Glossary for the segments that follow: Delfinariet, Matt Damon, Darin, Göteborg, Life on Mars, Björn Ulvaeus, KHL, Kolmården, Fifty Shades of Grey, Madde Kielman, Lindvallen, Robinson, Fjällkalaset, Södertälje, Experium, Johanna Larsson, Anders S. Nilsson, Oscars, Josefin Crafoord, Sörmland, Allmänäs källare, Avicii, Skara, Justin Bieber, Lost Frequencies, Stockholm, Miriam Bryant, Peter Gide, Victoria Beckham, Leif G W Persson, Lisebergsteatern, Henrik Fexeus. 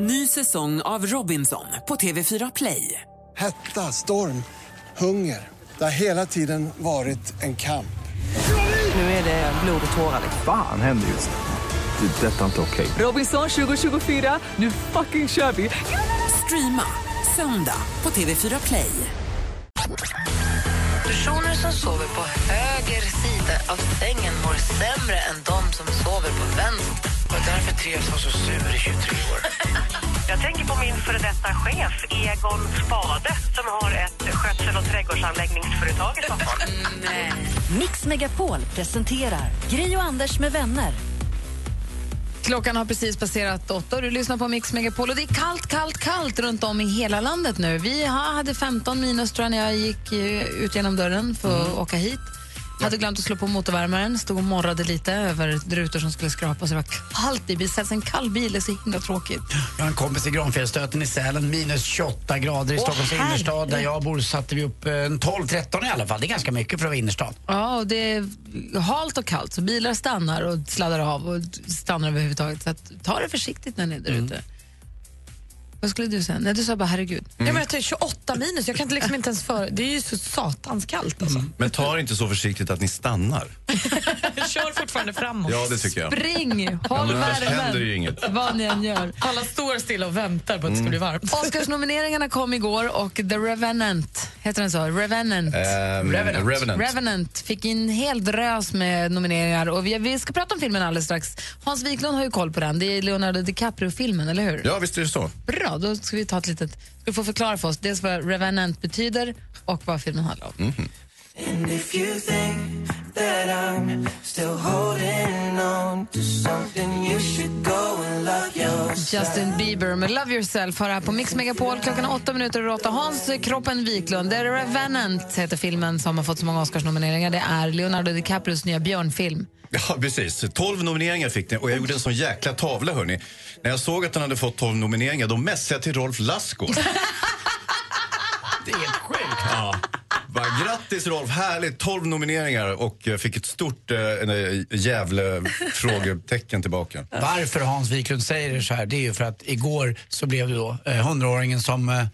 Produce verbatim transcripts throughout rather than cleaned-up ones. Ny säsong av Robinson på T V fyra Play. Hetta, storm, hunger. Det har hela tiden varit en kamp. Nu är det blod och tårar. Fan, händer just det. Det är detta inte okej. Robinson tjugo tjugofyra, nu fucking kör vi. Streama söndag på T V fyra Play. Personer som sover på höger sida av sängen mår sämre än de som sover på vänster. Och därför trevs man så sur i tjugotre år. Jag tänker på min före detta chef, Egon Spade, som har ett skötsel- och trädgårdsanläggningsföretag i Stockholm. Nej. Mix Megapol presenterar Gry och Anders med vänner. Klockan har precis passerat åtta och du lyssnar på Mix Megapol. Och det är kallt, kallt, kallt runt om i hela landet nu. Vi hade femton minus tror jag när jag gick ut genom dörren för att mm. åka hit. Jag hade glömt att slå på motorvärmaren, stod och morrade lite över rutor som skulle skrapa. Så det var kallt i bil, sätts en kall bil, det är så himla tråkigt. Jag har en kompis i Granfjällstöten i Sälen, minus tjugoåtta grader i oh, Stockholms herre. Innerstad. Där jag bor satte vi upp tolv tretton i alla fall, det är ganska mycket för att vara innerstad. Ja, och det är halt och kallt så bilar stannar och sladdar av och stannar överhuvudtaget. Så att, ta det försiktigt när ni är där ute. Mm. Vad skulle du säga? Nej, du sa bara herregud. Mm. Ja, men jag tar tjugoåtta minus. Jag kan inte liksom inte ens för. Det är ju så satans kallt alltså. Mm. Men ta inte så försiktigt att ni stannar. Kör fortfarande framåt. Ja, det tycker jag. Spring, håll värmen. Ja, händer ju inget. Vad ni än gör. Alla står stilla och väntar på att det ska bli varmt. Oscarsnomineringarna kom igår och The Revenant, heter den så? Revenant. Um, Revenant. Revenant. Revenant fick in helt drös med nomineringar och vi, vi ska prata om filmen alldeles strax. Hans Wiklund har ju koll på den. Det är Leonardo DiCaprio-filmen, eller hur? Ja, visst är det så. Bra. Ja, då ska vi ta ett litet, ska du få förklara för oss dels vad Revenant betyder och vad filmen handlar om. Mm-hmm. And if you think that I'm still holding on to something you should go and love yourself. Justin Bieber med Love Yourself har här på Mix Megapol. Klockan är åtta minuter och åtta. Hans Kroppen Wiklund, det är Revenant heter filmen som har fått så många Oscarsnomineringar. Det är Leonardo DiCaprios nya björnfilm. Ja, precis. tolv nomineringar fick den och jag gjorde en sån jäkla tavla, hörni. När jag såg att den hade fått tolv nomineringar, då mässade jag till Rolf Laskord. Det är helt sjukt. Ja. Va, grattis Rolf, härligt, tolv nomineringar och fick ett stort äh, jävla frågetecken tillbaka. Varför Hans Wiklund säger det så här, det är ju för att igår så blev det då hundraåringen äh, som... Äh,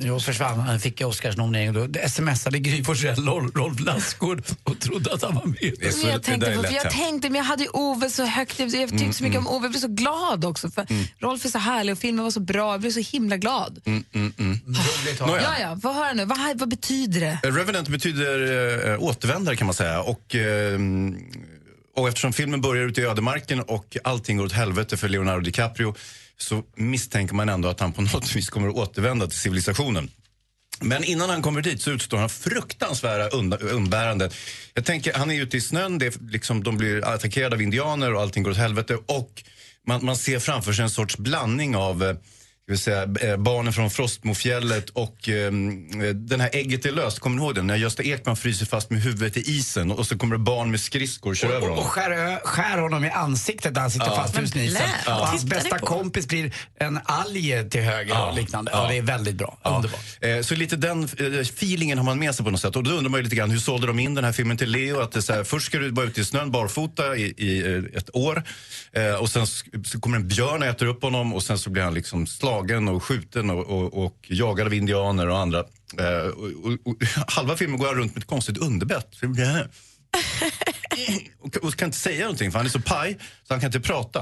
Jag försvann, han fick Oscarsnominering och då smsade Gry på själv Rolf Laskord och trodde att han var med. Men jag tänkte, för, för jag tänkte, men jag hade Ove så högt, jag tyckte mm, så mycket mm. om Ove, jag blev så glad också för mm. Rolf är så härlig och filmen var så bra, jag blev så himla glad. Mm, mm, mm. Nå, ja, ja, vad hör nu? Vad, vad betyder det? Revenant betyder äh, återvändare kan man säga och... Äh, Och eftersom filmen börjar ute i ödemarken och allting går åt helvete för Leonardo DiCaprio så misstänker man ändå att han på något vis kommer att återvända till civilisationen. Men innan han kommer dit så utstår han fruktansvärda umbäranden. Jag tänker, han är ute i snön, det är liksom, de blir attackerade av indianer och allting går åt helvete. Och man, man ser framför sig en sorts blandning av... Det vill säga, barnen från Frostmofjället och um, den här ägget är löst. Kommer ni ihåg den? När Gösta Ekman fryser fast med huvudet i isen och så kommer det barn med skridskor och kör över honom. Och skär, skär honom i ansiktet där han sitter ja. fast i isen. Ja. Och hans bästa kompis blir en alge till höger ja. och liknande. Ja. Ja, det är väldigt bra. Ja. Underbart. Så lite den feelingen har man med sig på något sätt. Och då undrar man ju lite grann, hur sålde de in den här filmen till Leo? Att det så här, först ska du vara ute i snön barfota i, i ett år. Och sen så kommer en björn och äter upp honom och sen så blir han liksom slag och skjuten och, och, och jagad av indianer och andra. Eh, och, och, och, halva filmen går jag runt med ett konstigt underbett. Och, och kan inte säga någonting för han är så paj så han kan inte prata.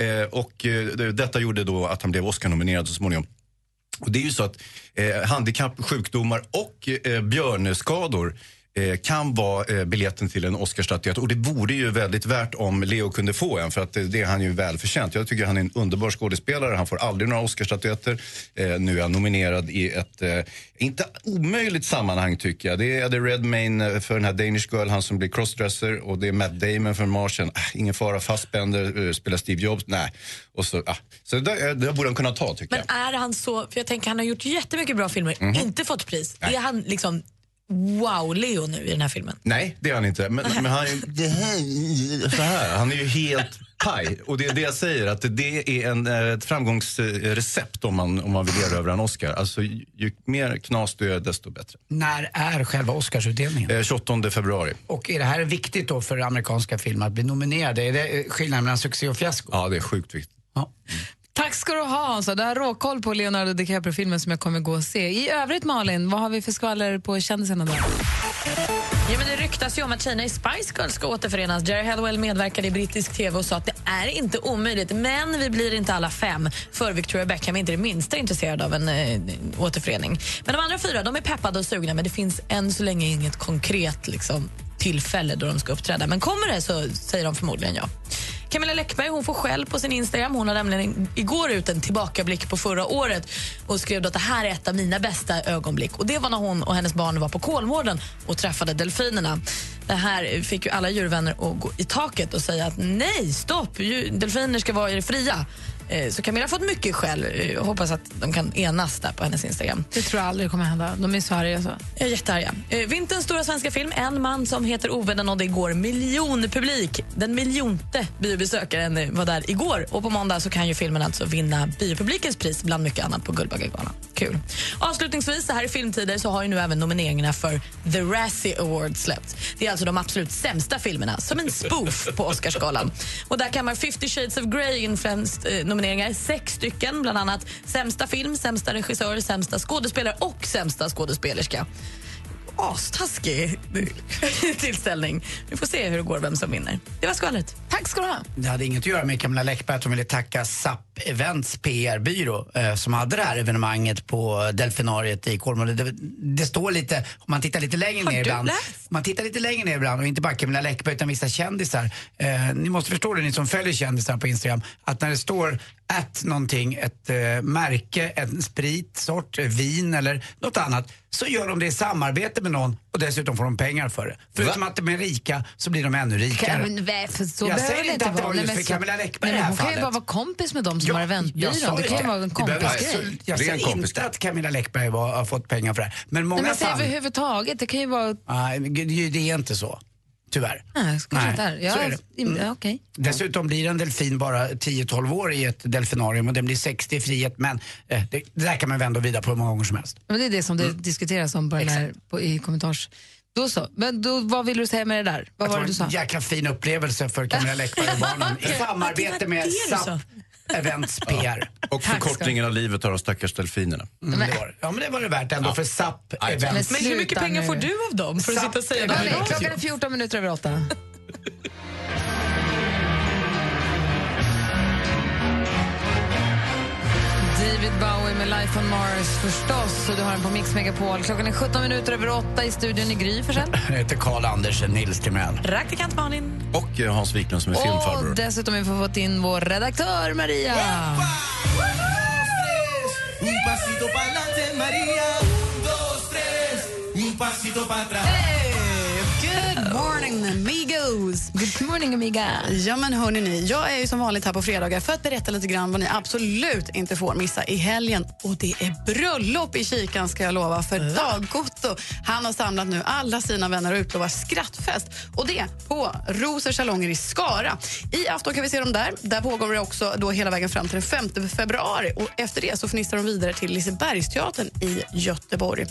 Eh, och det, detta gjorde då att han blev Oscar-nominerad så småningom. Och det är ju så att eh, handikapp, sjukdomar och eh, björnskador kan vara biljetten till en Oscarsstatyett. Och det vore ju väldigt värt om Leo kunde få en, för att det är han ju väl förtjänt. Jag tycker han är en underbar skådespelare. Han får aldrig några Oscarsstatyetter. Nu är han nominerad i ett inte omöjligt sammanhang, tycker jag. Det är The Redmayne för den här Danish Girl, han som blir crossdresser. Och det är Matt Damon för Martian. Ah, ingen fara, Fassbender spelar Steve Jobs. Nej. Och så, ah. så det, det borde han kunna ta, tycker Men jag. Men är han så... För jag tänker, han har gjort jättemycket bra filmer. Mm-hmm. Inte fått pris. Nej. Är han liksom... Wow, Leo nu i den här filmen. Nej, det är han inte. Men, men han, är, så här, han är ju helt paj. Och det är det jag säger, att det är en, ett framgångsrecept om man, om man vill erövra en Oscar. Alltså, ju mer knas du är, desto bättre. När är själva Oscarsutdelningen? Eh, tjugoåttonde februari. Och är det här viktigt då för amerikanska filmer att bli nominerade? Är det skillnaden mellan succé och fiasko? Ja, det är sjukt viktigt. Ja. Tack ska du ha, så det här råkoll på Leonardo DiCaprio-filmen som jag kommer gå och se. I övrigt, Malin, vad har vi för skvaller på kändisarna då? Ja, men det ryktas ju om att tjejerna i Spice Girls ska återförenas. Jerry Halliwell medverkade i brittisk tv och sa att det är inte omöjligt, men vi blir inte alla fem, för Victoria Beckham är inte det minsta intresserad av en eh, återförening. Men de andra fyra, de är peppade och sugna, men det finns än så länge inget konkret liksom, tillfälle då de ska uppträda. Men kommer det så säger de förmodligen ja. Camilla Läckberg, hon får skäll på sin Instagram. Hon har nämligen igår ut en tillbakablick på förra året och skrev att det här är ett av mina bästa ögonblick. Och det var när hon och hennes barn var på Kolmården och träffade delfinerna. Det här fick ju alla djurvänner att gå i taket och säga att nej, stopp, delfiner ska vara i det fria. Så Camilla har fått mycket skäll. Jag hoppas att de kan enas där på hennes Instagram. Det tror jag aldrig kommer hända. De är så arga. Så. Jag är jättearga. Vinterns stora svenska film, En man som heter Ove, den nådde igår miljonpublik. Den miljonte biobesökaren var där igår. Och på måndag så kan ju filmen alltså vinna biopublikens pris bland mycket annat på Guldbaggegalan. Kul. Avslutningsvis, så här i filmtider så har ju nu även nomineringarna för The Razzie Awards släppts. Det är alltså de absolut sämsta filmerna, som en spoof på Oscarsgalan. Och där kammar Fifty Shades of Grey in främst eh, nomineringar, sex stycken, bland annat sämsta film, sämsta regissör, sämsta skådespelare och sämsta skådespelerska. Astaskig tillställning. Vi får se hur det går, vem som vinner. Det var skvallret. Tack ska du ha. Det hade inget att göra med Camilla Läckberg att hon ville tacka S A P Events P R-byrå eh, som hade det här evenemanget på delfinariet i Kolmården. Det, det står lite, om man tittar lite längre har ner ibland. Man tittar lite längre ner ibland och inte bara Camilla Läckberg utan vissa kändisar. Eh, ni måste förstå det, ni som följer kändisar på Instagram, att när det står att någonting, ett eh, märke, en spritsort, vin eller något annat, så gör de det i samarbete med någon och dessutom får de pengar för det. Förutom att de är rika så blir de ännu rikare. Men, så jag säger inte att det var just för Camilla Läckberg i det här fallet. Hon kan ju bara vara kompis med dem som har eventbyrån. Det kan ju vara en kompisgrej. Jag säger inte att Camilla Läckberg var, har fått pengar för det här. Men många fall... Nej, men säg överhuvudtaget, det kan ju vara... Nej, det är inte så. Tyvärr. Nej, Nej. Där. Ja, så är det. Mm. Okay. Dessutom blir en delfin bara tio tolv år i ett delfinarium och den blir sextio i frihet, men eh, det, det där kan man vända och vidare på hur många gånger som helst. Men det är det som mm. det diskuteras om bara där på, i kommentars. Då så. Men då, vad vill du säga med det där? Vad var det du sa? En jäkla fin upplevelse för Camilla Läckberg och barnen i samarbete med S A P Events P R. Ja. Och förkortningen av livet av de stackars delfinerna. Mm, men, det var, ja, men det var det värt ändå ja. för S A P Events. Men, men hur mycket pengar nu. får du av dem? För att sitta och säga det? Klockan är fjorton minuter över åtta. David Bowie med Life on Mars förstås, och du har den på Mix Megapol. Klockan är sjutton minuter över åtta, i studion i Gry för sen. Jag heter Karl Andersen, Nils Timell. Praktikant Malin. Och Hans Wiklund som är filmfarbror. Och dessutom har vi fått in vår redaktör Maria. Hey! Good morning, amigos. Good morning, amiga. Ja, men hörni ni, jag är ju som vanligt här på fredagar för att berätta lite grann vad ni absolut inte får missa i helgen. Och det är bröllop i kikan, ska jag lova, för Dag Gotto. Han har samlat nu alla sina vänner och utlovar skrattfest. Och det på Rosers salonger i Skara. I afton kan vi se dem där. Där pågår det också då hela vägen fram till den femte februari. Och efter det så fnissar de vidare till Lisebergsteatern i Göteborg.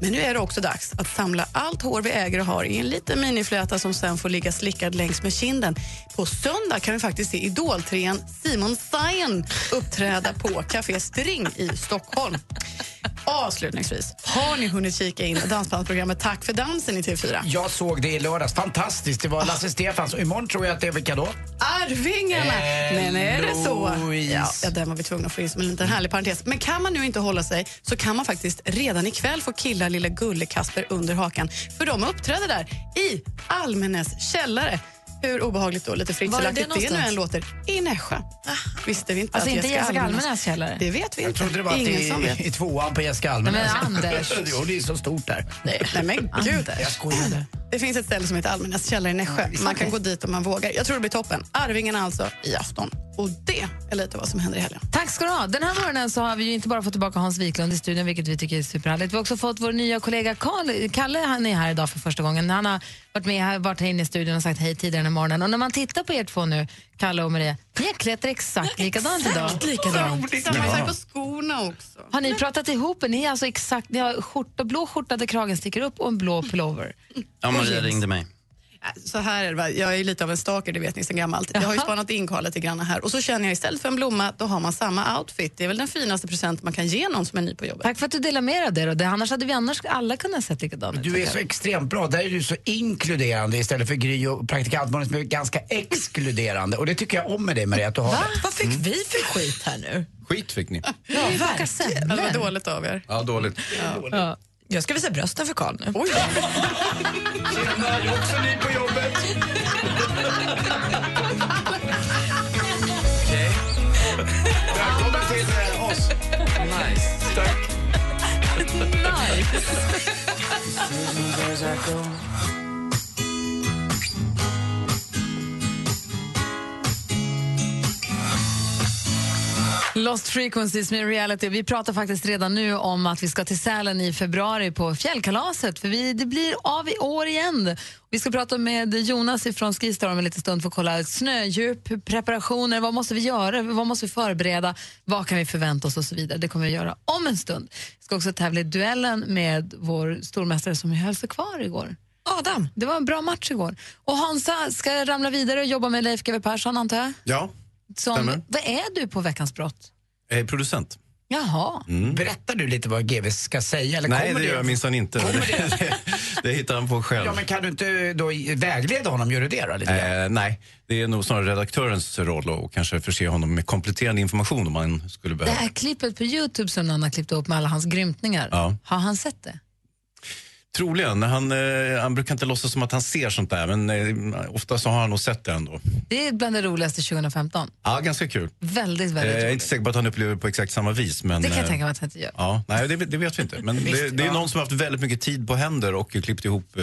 Men nu är det också dags att samla allt hår vi äger och har i en liten minifläta som sen får ligga slickad längs med kinden. På söndag kan vi faktiskt se idoltrean Simon Sajen uppträda på Café String i Stockholm. Avslutningsvis, har ni hunnit kika in dansbandsprogrammet Tack för dansen i T V fyra? Jag såg det i lördags, fantastiskt. Det var Lasse Stefans, och imorgon tror jag att det är vilka då? Arvingarna! Men är det så? Ja, ja, den var vi tvungna att få in som en liten härlig parentes. Men kan man nu inte hålla sig så kan man faktiskt redan ikväll få killa lilla Gulle Kasper under hakan, för de uppträder där i Allmänäs källare. Hur obehagligt då, lite fritzelaktigt det, det nu än låter i Nässjö. Visste vi inte alltså att inte Jessica Allmänäs källare? Det vet vi inte. Jag trodde det var ingen i, i, i tvåan på Jessica Allmänäs. Men Anders. Jo, det är så stort där. Nej, Nej men gud. Jag skojar. Det finns ett ställe som heter Allmänäs källare i Nässjö. Man kan gå dit om man vågar. Jag tror det blir toppen. Arvingarna alltså i afton. Och det är lite vad som händer i helgen. Tack ska du ha. Den här morgonen så har vi ju inte bara fått tillbaka Hans Wiklund i studion, vilket vi tycker är superhärligt. Vi har också fått vår nya kollega Karl. Kalle, han är här idag för första gången. Han har varit med här, varit här inne i studion och sagt hej tidigare den här morgonen. Och när man tittar på er två nu, Kalle och Maria, ni klättrar exakt likadant idag. Exakt likadant. Ja. Samma sak på skorna också. Har ni pratat ihop? Ni är alltså exakt, ni har skjorta, blå skjorta där kragen sticker upp och en blå pullover. Ja, Maria ringde mig. så här är det, va? Jag är lite av en stalker, det vet ni sen gammalt. Jag har ju spanat in Karl lite grann här. Och så känner jag, istället för en blomma, då har man samma outfit. Det är väl den finaste present man kan ge någon som är ny på jobbet. Tack för att du delar med dig av det. Annars hade vi annars alla kunnat sett likadant. Du är så extremt bra. Där är du så inkluderande istället för Gry och praktikantbarnen som är ganska exkluderande. Och det tycker jag om med dig, Maria, att du har. Va? Det. Vad fick mm. vi för skit här nu? Skit fick ni. Ja, verkligen. Det var dåligt av er. Ja, dåligt. Ja. Dåligt. Ja. Jag ska visa brösten för Karl nu. Oj! Tjena, jag är också ny på jobbet. Okej. Välkommen till eh, oss. Nice. Tack. Nice. Lost Frequencies med reality. Vi pratar faktiskt redan nu om att vi ska till Sälen i februari på Fjällkalaset. För vi, det blir av i år igen. Vi ska prata med Jonas från Skistar om en liten stund för att kolla snödjup, preparationer, vad måste vi göra, vad måste vi förbereda, vad kan vi förvänta oss och så vidare. Det kommer vi göra om en stund. Vi ska också tävla i duellen med vår stormästare som höll sig kvar igår. Adam, det var en bra match igår. Och Hansa ska ramla vidare och jobba med Leif G W Persson, antar jag? Ja. Som, vad är du på veckans brott? Jag är producent. Jaha. Mm. Berättar du lite vad G W ska säga? Eller nej, kommer det gör jag minsann inte. Det, det, det hittar han på själv. Ja, men kan du inte då vägleda honom? Gör du det då? Lite eh, nej, det är nog snarare redaktörens roll och kanske förse honom med kompletterande information om man skulle behöva. Det här klippet på YouTube som han har klippt upp med alla hans grymtningar. Ja. Har han sett det? Troligen. Han, eh, han brukar inte låtsas som att han ser sånt där, men eh, ofta så har han nog sett det ändå. Det är bland det roligaste tjugo femton. Ja, ganska kul. Väldigt, väldigt eh, jag är inte säker på att han upplever det på exakt samma vis. Men, det kan jag eh, tänka mig att han inte gör. Ja, nej, det, det vet vi inte. Men visst, det, det är ja. någon som har haft väldigt mycket tid på händer och klippt ihop eh,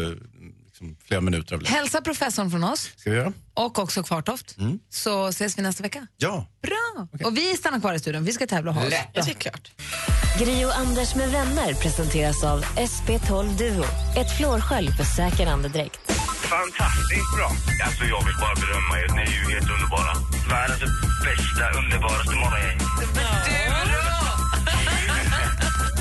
liksom flera minuter. Av hälsa professorn från oss. Ska vi göra? Och också Kvartoft. Mm. Så ses vi nästa vecka. Ja. Bra. Okay. Och vi stannar kvar i studion. Vi ska tävla och ha oss. Det är klart. Gri och Anders med vänner presenteras av S P tolv Duo. Ett flårskölj för säker andedräkt. Fantastiskt bra. Alltså jag vill bara berömma er. Ni är ju helt underbara. Världens bästa, underbaraste morgongäng.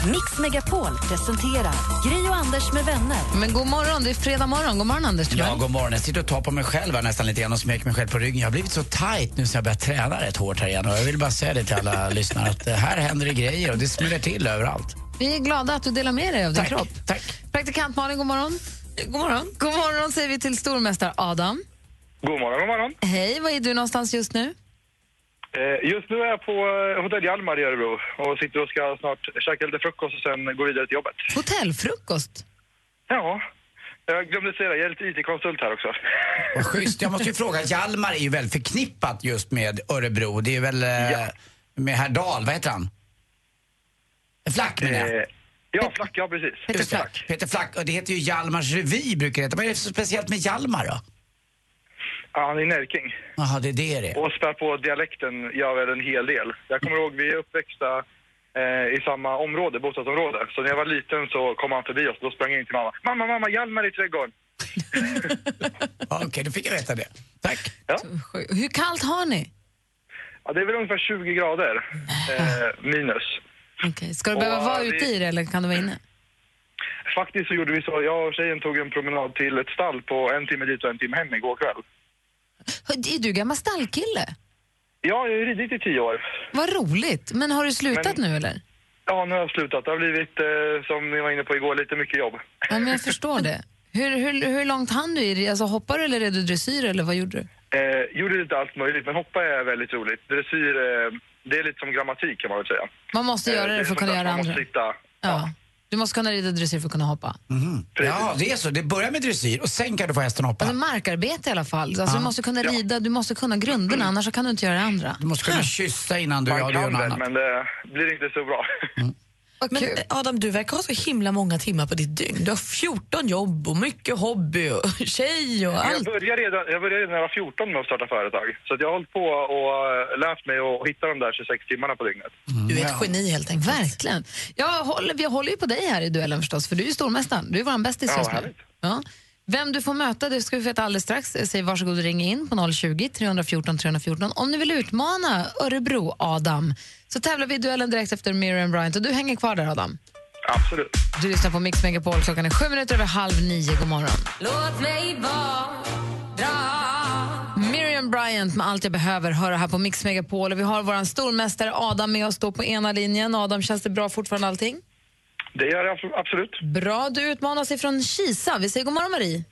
Mix Megapol presenterar Gri och Anders med vänner. Men god morgon, det är fredag morgon. God morgon, Anders. Ja, god morgon. Jag sitter och tar på mig själv här, nästan lite grann och smeker mig själv på ryggen. Jag har blivit så tajt nu så jag börjar träna rätt hårt här igen. Och jag vill bara säga det till alla lyssnare att här händer det grejer och det smäller till överallt. Vi är glada att du delar med dig av din tack, kropp. Tack. Praktikant Malin, god morgon. God morgon. God morgon säger vi till stormästare Adam. God morgon, god morgon. Hej, var är du någonstans just nu? Just nu är jag på Hotell Hjalmar i Örebro och sitter och ska snart käka lite frukost och sen gå vidare till jobbet. Hotellfrukost? Ja, jag glömde säga det. Jag är lite I T-konsult här också. Vad schysst. Jag måste ju fråga, Hjalmar är ju väl förknippat just med Örebro. Det är väl ja. med herr Dahl, vad heter han? Flack menar jag. Ja, Flack, ja precis. Peter Flack. Peter Flack, och det heter ju Hjalmars revy brukar det heta. Vad är det så speciellt med Hjalmar då? Ja, han är närking. Jaha, det är det det. Och spär på dialekten gör väl en hel del. Jag kommer ihåg, vi är uppväxta eh, i samma område, bostadsområde. Så när jag var liten så kom han förbi oss och då sprang jag in till mamma. Mamma, mamma, Hjalmar i trädgården. Ja, okej, okay, då fick jag veta det. Tack. Ja. Hur kallt har ni? Ja, det är väl ungefär tjugo grader eh, minus. Okej, okay. Ska du behöva och, vara ute det... i det eller kan du vara inne? Faktiskt så gjorde vi så. Jag och tjejen tog en promenad till ett stall på en timme dit och en timme hem igår kväll. Är du gammal stallkille? Ja, jag har ridit i tio år. Vad roligt. Men har du slutat men, nu eller? Ja, nu har jag slutat. Det har blivit, eh, som ni var inne på igår, lite mycket jobb. Ja, men jag förstår det. Hur, hur, hur långt hann du i? Alltså hoppar du eller är du dressyr eller vad gjorde du? Eh, gjorde lite allt möjligt, men hoppa är väldigt roligt. Dressyr, eh, det är lite som grammatik kan man väl säga. Man måste göra eh, det för att kunna göra andra. Sitta, ja. Ja. Du måste kunna rida dressyr för att kunna hoppa. Mm. Ja, det är så. Det börjar med dressyr och sen kan du få hästen hoppa. Alltså markarbete i alla fall. Alltså, ja. Du måste kunna rida, du måste kunna grunderna, annars kan du inte göra det andra. Du måste kunna ja. kyssa innan du gör det något annat. Men det blir inte så bra. Mm. Men Adam, du verkar ha så himla många timmar på ditt dygn. Du har fjorton jobb och mycket hobby och tjej och allt. Jag började redan, jag började redan när jag var fjorton med att starta företag. Så att jag har hållit på och lärt mig att hitta de där tjugosex timmarna på dygnet. Mm. Du är ett geni helt enkelt. Verkligen. Jag håller, jag håller ju på dig här i duellen förstås, för du är ju stormästaren. Du är vår bästis just nu. Ja. Vem du får möta, det ska vi veta alldeles strax. Säg varsågod och ring in på noll tjugo, tre fjorton, tre fjorton. Om ni vill utmana Örebro Adam så tävlar vi i duellen direkt efter Miriam Bryant. Och du hänger kvar där, Adam. Absolut. Du lyssnar på Mix Megapol, klockan är sju minuter över halv nio. God morgon. Låt mig vara. Miriam Bryant med Allt jag behöver, höra här på Mix Megapol. Och vi har våran stormästare Adam med oss då på ena linjen. Adam, känns det bra fortfarande allting? Det gör det absolut. Bra, du utmanas ifrån Kisa. Vi säger god morgon, Marie.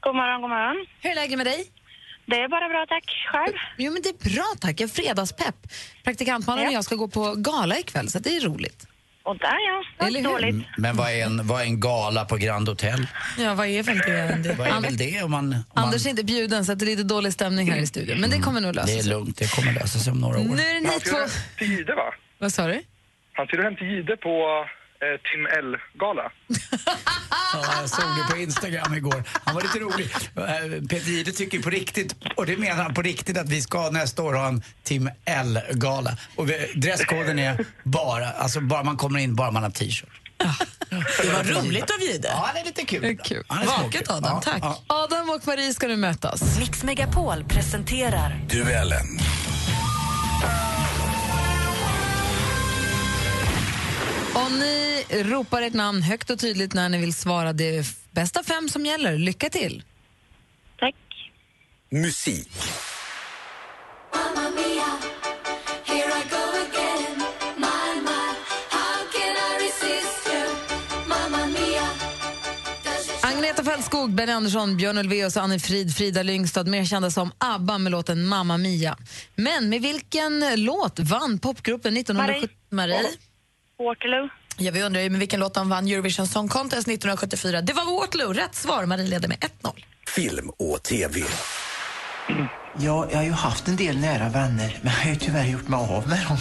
God morgon, god morgon. Hur är läget med dig? Det är bara bra, tack. Själv? Jo, men det är bra, tack. Jag är fredagspepp. Praktikantmannen ja. och jag ska gå på gala ikväll, så det är roligt. Och där, ja. Eller dåligt. Men vad är, en, vad är en gala på Grand Hotel? Ja, vad är väl det? Vad är väl det om man... Om Anders man... är inte bjuden, så att det är lite dålig stämning här i studion. Men det kommer nog lösa sig. Det är lugnt, det kommer lösa sig om några år. Nu är ni två... Han till Gide, va? Vad sa du? Han till hem till Gide på... Tim L-gala. Ja, jag såg det på Instagram igår. Han var lite rolig. Peter Gide tycker på riktigt, och det menar han på riktigt, att vi ska nästa år ha en Tim L-gala. Och dresskoden är bara, alltså bara man kommer in, bara man har t-shirt. Det var roligt av Gide. Ja, det är lite kul. Det är kul. Han är vaket, Adam, ja, tack. Ja. Adam och Marie ska nu mötas. Mix Megapol presenterar Duellen. Om ni ropar ett namn högt och tydligt när ni vill svara, det är bästa fem som gäller. Lycka till! Tack. Musik. Agneta Fältskog, Benny Andersson, Björn Ulvaeus och Anne Frid, Frida Lyngstad, mer kända som ABBA med låten Mamma Mia. Men med vilken låt vann popgruppen nittonhundrasjuttio? Marie. Marie. Waterloo. Ja, vi undrar ju med vilken låt han vann Eurovision Song Contest nittonhundrasjuttiofyra. Det var Waterloo. Rätt svar. Marie leder med ett noll. Film och tv. Mm. Ja, jag har ju haft en del nära vänner, men jag har ju tyvärr gjort mig av med dem.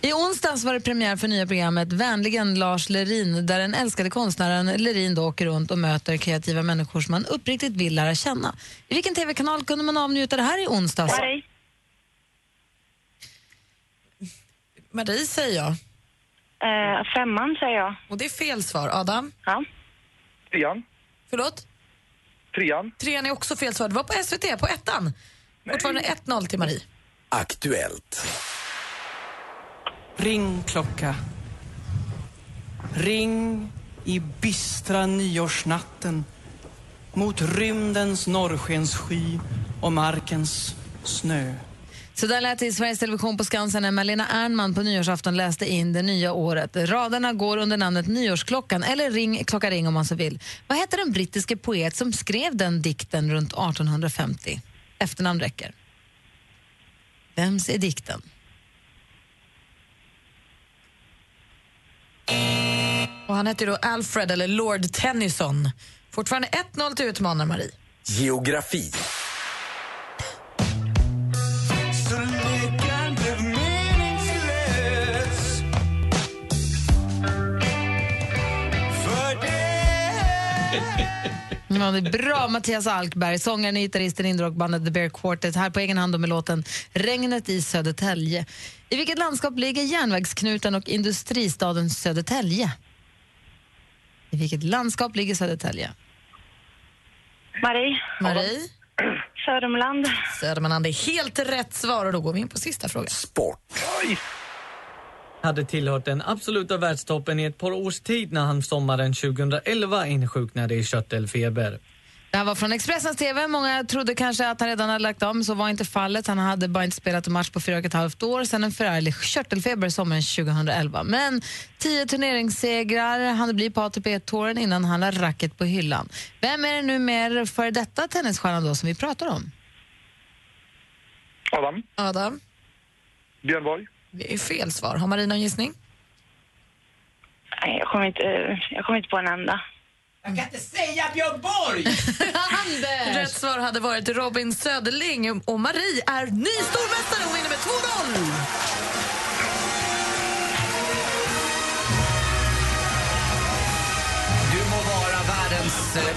I onsdags var det premiär för nya programmet Vänligen Lars Lerin, där den älskade konstnären Lerin då åker runt och möter kreativa människor som man uppriktigt vill lära känna. I vilken tv-kanal kunde man avnjuta det här i onsdags? Marie. Marie säger jag. Eh, femman säger jag. Och det är fel svar, Adam. Ja. Trian. Förlåt? Trian. Trian är också fel svar. Det var på S V T, på ettan. Fortfarande ett noll till Marie. Aktuellt. Ring klocka. Ring i bistra nyårsnatten mot rymdens norrskenssky och markens snö. Så där lät det i Sveriges Television på Skansen när Malena Ernman på nyårsafton läste in det nya året. Raderna går under namnet Nyårsklockan, eller Ring klocka ring om man så vill. Vad heter den brittiske poet som skrev den dikten runt artonhundrafemtio? Efternamn räcker. Vems är dikten? Och han heter då Alfred, eller Lord Tennyson. Fortfarande ett noll till utmanar Marie. Geografi. Ja, det är bra, Mattias Alkberg, sångaren och gitarristen i indrockbandet The Bear Quartet, här på egen hand med låten Regnet i Södertälje. I vilket landskap ligger järnvägsknuten och industristaden Södertälje? I vilket landskap ligger Södertälje? Marie. Marie. Sörmland. Sörmland är helt rätt svar, och då går vi in på sista frågan. Sport. Oj. Hade tillhört den absoluta världstoppen i ett par års tid när han sommaren tjugoelva insjuknade i körtelfeber. Det här var från Expressens T V. Många trodde kanske att han redan hade lagt om, så var inte fallet. Han hade bara inte spelat en match på fyra och ett halvt år sedan en förärlig körtelfeber sommaren tjugoelva. Men tio turneringssegrar han blir på A T P-touren innan han lade racket på hyllan. Vem är det nu mer för detta tennisstjärnan då som vi pratar om? Adam. Adam. Björn Borg. Det är fel svar. Har Marie någon gissning? Nej, jag kommer inte, jag kommer inte på en enda. Jag kan inte säga Björn Borg! Anders! Rätt svar hade varit Robin Söderling, och Marie är ny stormästare och vinner med två noll!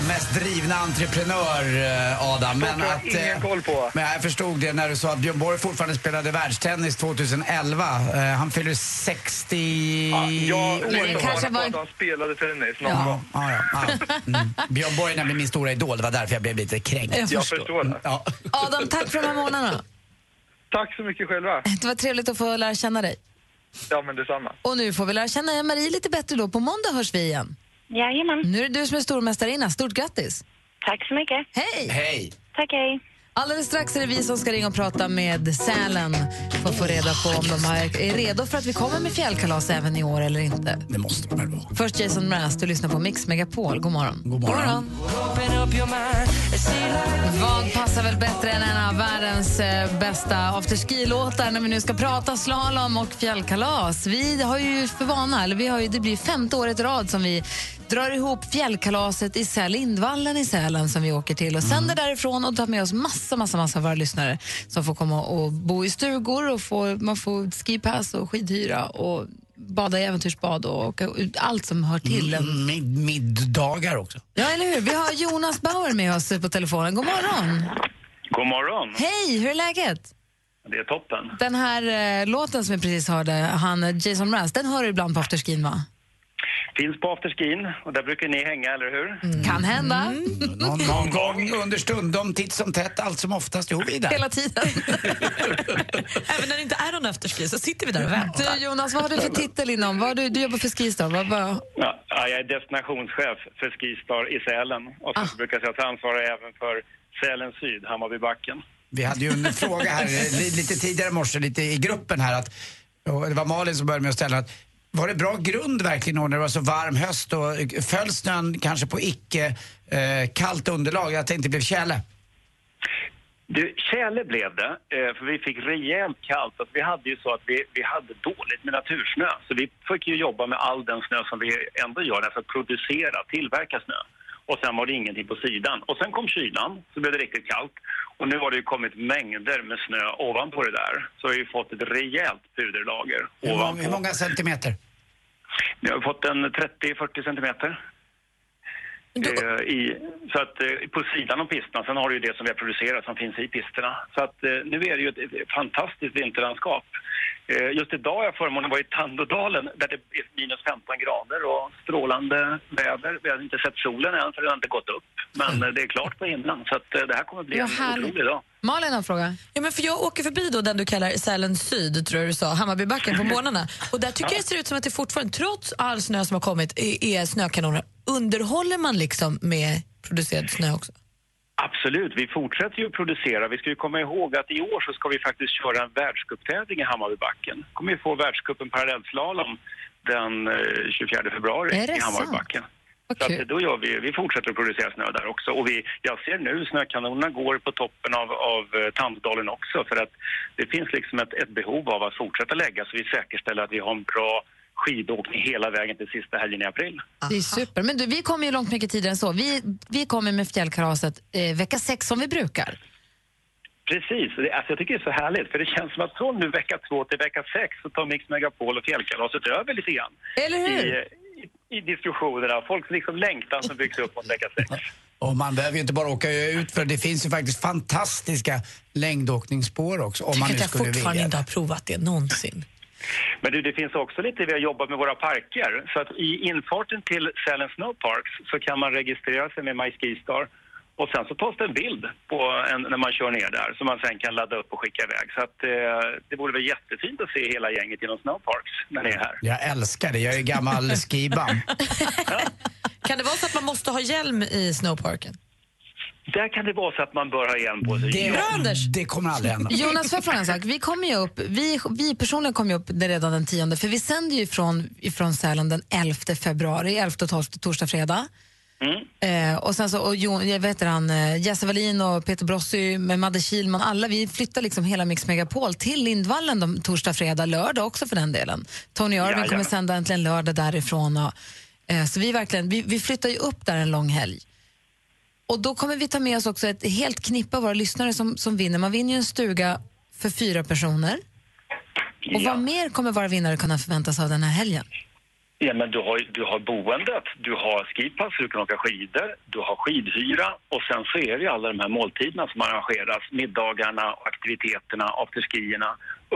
Mest drivna entreprenör, Adam. Men jag att, ingen koll på. Men jag förstod det när du sa att Björn Borg fortfarande spelade världstennis tjugoelva. Han fyller sextio... Ja, jag det kanske var... att han spelade tennis någon ja. gång. Ja, ja, ja. Mm. Björn Borg är nämligen min stora idol. Det var därför jag blev lite kränkt. Jag förstår, jag förstår det. Ja. Adam, tack för de här månaderna. Tack så mycket själva. Det var trevligt att få lära känna dig. Ja, men detsamma. Och nu får vi lära känna Marie lite bättre då. På måndag hörs vi igen. Jajamän. Nu är det du som är stormästarinna. Stort grattis. Tack så mycket. Hej. Hej. Tack, hej. Alldeles strax är det vi som ska ringa och prata med Sälen för att få reda på om de har, är redo för att vi kommer med fjällkalas även i år eller inte. Det måste de väl. Först Jason Mraz, du lyssnar på Mix Megapol. God morgon. God morgon. Vad passar väl bättre än en av världens eh, bästa afterski-låtar när vi nu ska prata slalom och fjällkalas. Vi har ju för vana, eller vi har ju, det blir femte året i rad som vi drar ihop fjällkalaset i Säl, Lindvallen i Sälen som vi åker till och sänder därifrån och tar med oss massa, massa, massa av våra lyssnare som får komma och bo i stugor och får, man får skipass och skidhyra och bada i äventyrsbad och, och allt som hör till en. Mid- middagar också. Ja, eller hur? Vi har Jonas Bauer med oss på telefonen. God morgon! God morgon! Hej, hur är läget? Det är toppen. Den här eh, låten som vi precis hörde, han Jason Mraz, den hör du ibland på afterskin, va? Finns på afterskin och där brukar ni hänga, eller hur? Mm. Kan hända. Mm. Någon, någon gång, under stundom, titt som tätt, allt som oftast, jo, vi där. Hela tiden. Även när det inte är någon afterski så sitter vi där och väntar. Du, Jonas, vad har du för titel inom? Vad du, du jobbar för Skistar, vad, vad? Ja, jag är destinationschef för Skistar i Sälen och så ah. brukar jag säga att jag ansvarar även för Sälen Syd, Hammarbybacken. Vi hade ju en fråga här lite tidigare i morse, lite i gruppen här, att, och det var Malin som började med att ställa att var det bra grund verkligen när det var så varm höst och föll snön kanske på icke eh, kallt underlag att det inte blev tjäle? Du, tjäle blev det, för vi fick rejält kallt. Alltså, vi hade ju så att vi, vi hade dåligt med natursnö så vi fick ju jobba med all den snö som vi ändå gör för att producera, tillverka snö. Och sen var det ingenting på sidan. Och sen kom kylan, så blev det riktigt kallt. Och nu har det ju kommit mängder med snö ovanpå det där. Så har vi fått ett rejält puderlager ovanpå. Hur många centimeter? Nu har vi fått en trettio till fyrtio centimeter. Du... Eh, i, så att eh, på sidan om pisterna, sen har du ju det som vi har producerat som finns i pisterna. Så att eh, nu är det ju ett fantastiskt vinterlandskap. Eh, just idag har jag förmånen var i Tandodalen där det är minus femton grader och strålande väder. Vi har inte sett solen än för det har inte gått upp. Men mm. det är klart på himlen så att eh, det här kommer bli ja, en otrolig dag. Malin har en fråga. Ja, men för jag åker förbi då den du kallar Sälen Syd, tror jag du sa, Hammarbybacken på morgnarna. Och där tycker ja. jag det ser ut som att det fortfarande, trots all snö som har kommit, är, är snökanoner. Underhåller man liksom med producerad snö också? Absolut, vi fortsätter ju att producera. Vi ska ju komma ihåg att i år så ska vi faktiskt köra en världscuptävling i Hammarbybacken. Vi kommer ju få världscupen parallellslalom den tjugofjärde februari i Hammarbybacken. Så okay. att då gör vi, vi fortsätter att producera snö där också. Och vi, jag ser nu snökanonerna går på toppen av, av Tandodalen också. För att det finns liksom ett, ett behov av att fortsätta lägga så vi säkerställer att vi har en bra skidåkning hela vägen till sista helgen i april. Det är super. Men du, vi kommer ju långt mycket tidigare än så. Vi, vi kommer med fjällkalaset eh, vecka sex som vi brukar. Precis, alltså jag tycker det är så härligt för det känns som att från nu vecka två till vecka sex så tar Mix Megapol och fjällkalaset över lite grann. Eller hur? I, i, i diskussionerna, folks liksom längtan som byggs upp mot vecka sex. Och man behöver ju inte bara åka ut för det finns ju faktiskt fantastiska längdåkningsspår också. Om man nu skulle vilja. Jag tycker att jag fortfarande inte har provat det någonsin. Men du, det finns också lite vi har jobbat med våra parker. Så att i infarten till Sälen Snowparks så kan man registrera sig med My Skistar. Och sen så tas det en bild på en, när man kör ner där som man sen kan ladda upp och skicka iväg. Så att eh, det vore väl jättefint att se hela gänget inom Snowparks när ni är här. Jag älskar det, jag är gammal skibam. Ja. Kan det vara så att man måste ha hjälm i Snowparken? Där kan det vara så att man bör ha igen på sig. Det, ja. det kommer aldrig hända. Jonas, för en sak. Vi kommer ju upp, vi, vi personligen kommer ju upp redan den tionde. För vi sänder ju ifrån, ifrån Sälen den elfte februari. elfte och tolfte, torsdag, fredag. Mm. Eh, och sen så, och jo, jag vet han, Jesse Wallin och Peter Brossy med Madde Kielman, alla, vi flyttar liksom hela Mix Megapol till Lindvallen de, torsdag, fredag, lördag också för den delen. Tony Örving ja, ja. kommer sända äntligen lördag därifrån. Och, eh, så vi verkligen, vi, vi flyttar ju upp där en lång helg. Och då kommer vi ta med oss också ett helt knippa av våra lyssnare som, som vinner. Man vinner ju en stuga för fyra personer. Och ja. vad mer kommer våra vinnare kunna förväntas av den här helgen? Ja, men du har, du har boendet, du har skipass, du kan åka skidor, du har skidhyra. Och sen så är det ju alla de här måltiderna som arrangeras. Middagarna, aktiviteterna, afterskierna.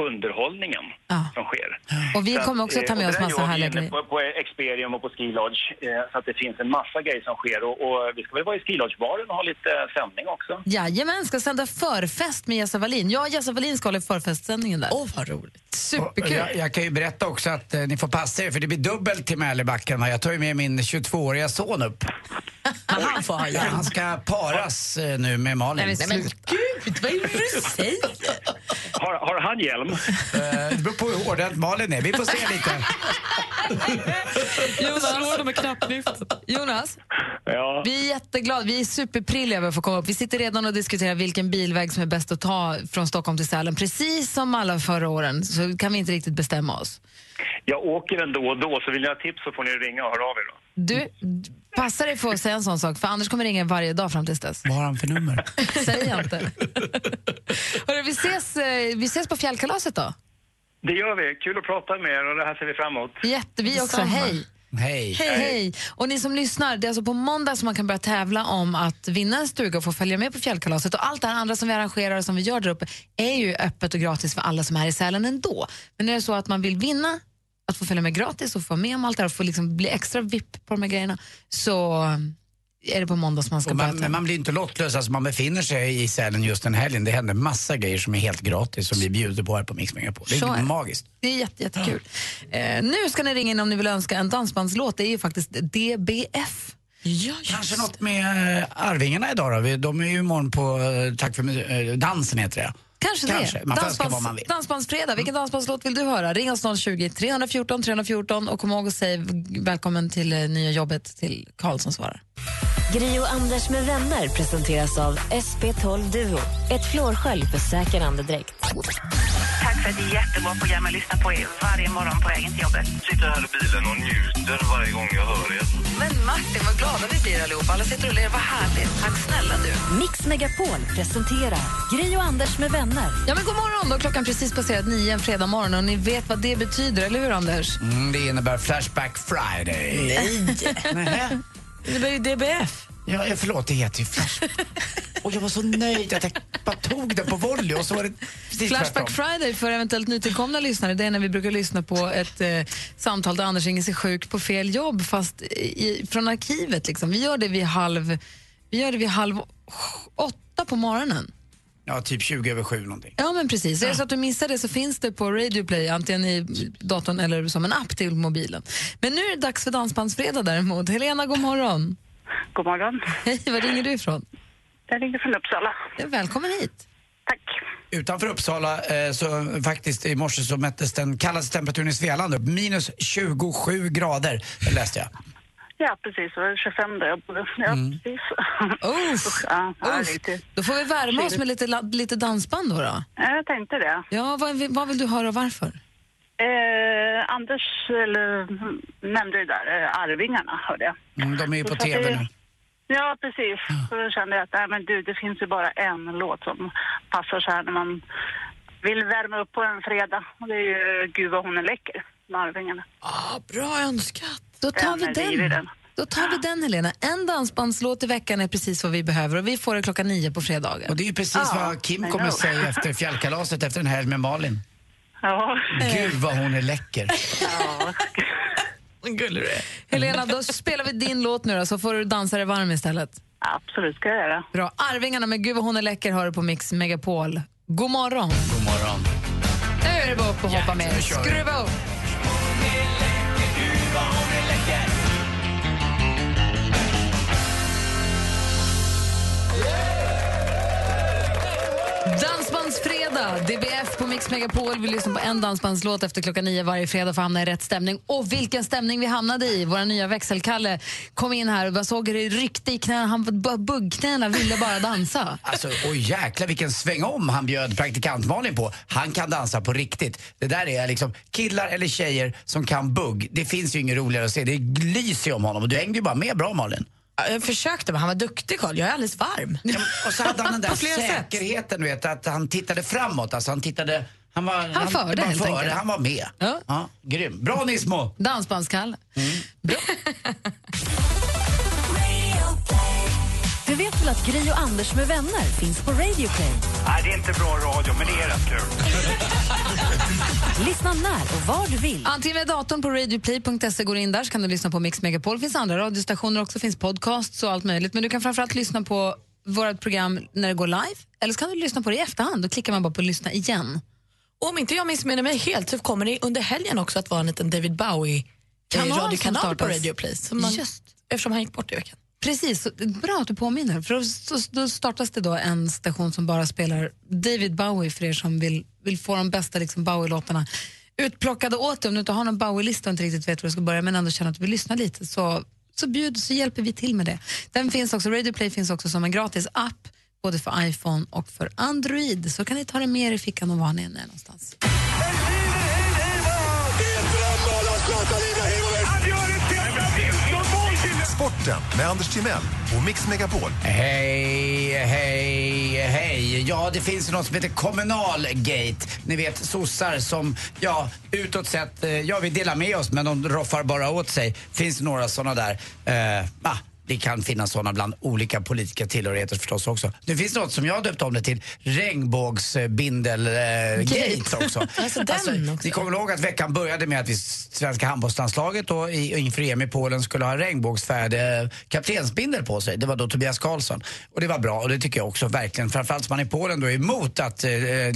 underhållningen ah. som sker. Och vi kommer också att ta med oss massa härliga grejer. På, på Experium och på Ski Lodge, eh, så att det finns en massa grejer som sker. Och, och vi ska väl vara i Ski Lodge-baren och ha lite sändning också. Jajamän, ska sända förfest med Jesse Wallin. Jag och Jesse Wallin ska hålla förfestsändningen där. Åh, oh, vad roligt. Superkul. Jag, jag kan ju berätta också att eh, ni får passa er, för det blir dubbelt till Mälarbacken. Jag tar ju med min tjugotvååriga son upp. Han, får, ja, han ska paras eh, nu med Malin. Nej, men, men gud, vad är det du säger? Har, har han hjälm? Det beror på hur hård Malin är. Vi får se lite. Jonas, slår dem med knapplyft. Jonas, ja. Vi är jätteglada. Vi är superprilliga över att få komma upp. Vi sitter redan och diskuterar vilken bilväg som är bäst att ta från Stockholm till Sälen. Precis som alla förra åren så kan vi inte riktigt bestämma oss. Jag åker ändå och då, så vill jag ha tips så får ni ringa och höra av er då. Du, passar dig för att säga en sån sak, för Anders kommer ringa varje dag fram tills dess. Vad har han för nummer? Säg inte. Hörru, vi ses, vi ses på Fjällkalaset då. Det gör vi, kul att prata med er och det här ser vi framåt. Jätte, vi också, hej. Hej. Hej, hej. Och ni som lyssnar, det är alltså på måndag som man kan börja tävla om att vinna en stuga och få följa med på Fjällkalaset. Och allt det andra som vi arrangerar och som vi gör där uppe är ju öppet och gratis för alla som är i Sälen ändå. Men är det så att man vill vinna, att få följa med gratis och få med om allt det här och få liksom bli extra V I P på de här grejerna, så är det på måndag som man ska man, men man blir inte lottlös, alltså man befinner sig i Sälen just den helgen. Det händer massa grejer som är helt gratis som vi bjuder på här på Mix Megapol. Det är, är det. magiskt. Det är jätte, jättekul. Ja. Eh, nu ska ni ringa in om ni vill önska en dansbandslåt. Det är ju faktiskt D B F. Ja, kanske något med Arvingarna idag då. De är ju imorgon på Tack för dansen heter det. Kanske, Kanske. det. Dansbands, dansbandsfredag. Vilken dansbandslåt vill du höra? Ring oss noll tjugo, tre fjorton, tre fjorton och kom ihåg och säg välkommen till eh, nya jobbet till Karl som svarar. Gri och Anders med vänner presenteras av S P tolv Duo. Ett flårskölj för säker andedräkt. Tack för att det är jättebra program att lyssna på er varje morgon på vägen till jobbet. Sitter här i bilen och njuter varje gång jag hör er. Men Martin, vad glada vi blir allihopa. Alla sitter och ler, vad härligt. Tack snälla du. Mix Megapol presenterar Gri och Anders med vänner. Ja, men god morgon då. Klockan precis passerat nio en fredag morgon och ni vet vad det betyder, eller hur Anders? Mm, det innebär Flashback Friday. Nej. Nej. Det var ju D B F. Ja, förlåt, det heter ju Flashback. Och jag var så nöjd att jag bara tog den på volley och så var det precis Flashback tvärtom. Friday för eventuellt nytillkomna lyssnare, det är när vi brukar lyssna på ett eh, samtal där Anders Inges är sjuk på fel jobb fast i, från arkivet liksom. Vi gör det vid halv, vi gör det vid halv åtta på morgonen. Ja, typ tjugo över sju någonting. Ja, men precis. Ja. Så att du missade det så finns det på Radio Play, antingen i datorn eller som en app till mobilen. Men nu är det dags för Dansbandsfredag däremot. Helena, god morgon. God morgon. Hej, var ringer du ifrån? Jag ringer från Uppsala. Välkommen hit. Tack. Utanför Uppsala, så faktiskt i morse så mättes den kallaste temperaturen i Svealand upp. minus tjugosju grader, läste jag. Ja, precis. Det var tjugofem där jag bodde. Ja, mm. precis. Uff! Ja, då får vi värma oss med lite, lite dansband då då. Ja, jag tänkte det. Ja, vad, vad vill du höra och varför? Eh, Anders, eller nämnde ju där, Arvingarna, hörde jag. Mm, de är ju på så T V det, nu. Ja, precis. Ja. Så då kände jag att, nej men du, det finns ju bara en låt som passar så här när man vill värma upp på en fredag. Och det är ju Gud vad hon är läcker, med Arvingarna. Ah, bra önskat! Då tar vi den. den. Då tar vi den, Helena. En dansbandslåt i veckan är precis vad vi behöver och vi får det klockan nio på fredagen. Och det är ju precis ja, vad Kim kommer säga efter Fjällkalaset efter en helg med Malin. Ja. Gud vad hon är läcker. Ja. Gullig du är. Helena, då spelar vi din låt nu då, så får du dansa dig varm istället. Absolut, ska jag göra. Bra. Arvingarna med Gud vad hon är läcker hör du på Mix Megapol. God morgon. God morgon. Nu är det bara upp och hoppa med. Ja, skruva upp. Dansbandsfredag, D B F på Mix Megapol. Vi lyssnar på en dansbandslåt efter klockan nio varje fredag för att hamna i rätt stämning. Och vilken stämning vi hamnade i. Våra nya växelkalle kom in här och jag såg hur det ryckte i knäna. Han var buggknäna, ville bara dansa. Alltså, och jäkla vilken sväng om han bjöd praktikant Malin på. Han kan dansa på riktigt. Det där är liksom killar eller tjejer som kan bugg. Det finns ju inget roligare att se. Det lyser om honom och du hängde ju bara med bra, Malin. Jag försökte, men han var duktig, Karl. Jag är alldeles varm. Ja, och så hade han den där säkerheten, vet, att han tittade framåt. Alltså han tittade... Han var, han han, förde, han, förde, han var med. Ja. Ja, grym. Bra, Nismo. Dansbandskalle. Mm. Bra. vet väl att Gry och Anders med vänner finns på Radio Play? Nej, det är inte bra radio, men det är rätt kul. Lyssna när och var du vill. Antingen med datorn på radioplay punkt se går in där, så kan du lyssna på Mix Megapol. Finns andra radiostationer också, finns podcasts och allt möjligt. Men du kan framförallt lyssna på vårt program när det går live. Eller så kan du lyssna på det i efterhand. Då klickar man bara på lyssna igen. Om inte jag missminner mig helt så kommer det under helgen också att vara en liten David Bowie radiokanal på Radio Play. Man, Just. Eftersom han gick bort i veckan. Precis, bra att du påminner. För då, då startas det då en station som bara spelar David Bowie för er som vill, vill få de bästa liksom, Bowie-låtarna utplockade åt dig. Om du inte har någon Bowie-lista och inte riktigt vet hur du ska börja men ändå känner att du vill lyssna lite så, så, bjud, så hjälper vi till med det. Den finns också, Radio Play finns också som en gratis app både för iPhone och för Android. Så kan ni ta det med er i fickan och var ni än är någonstans. Sporten med Anders Timell och Mix Megapol. Hej, hej, hej. Ja, det finns ju något som heter kommunalgate. Ni vet, sossar som, ja, utåt sett, ja, vi delar med oss men de roffar bara åt sig. Finns några sådana där, eh, ah. Det kan finnas sådana bland olika politiska tillhörigheter förstås också. Nu finns något som jag har döpt om det till regnbågsbindel-gate äh, också. alltså den alltså, också. Ni kommer ihåg att veckan började med att vi svenska handbollslandslaget då i, inför E M i Polen skulle ha regnbågsfärd äh, kaptensbindel på sig. Det var då Tobias Karlsson. Och det var bra och det tycker jag också verkligen. Framförallt som man i Polen då är emot att äh,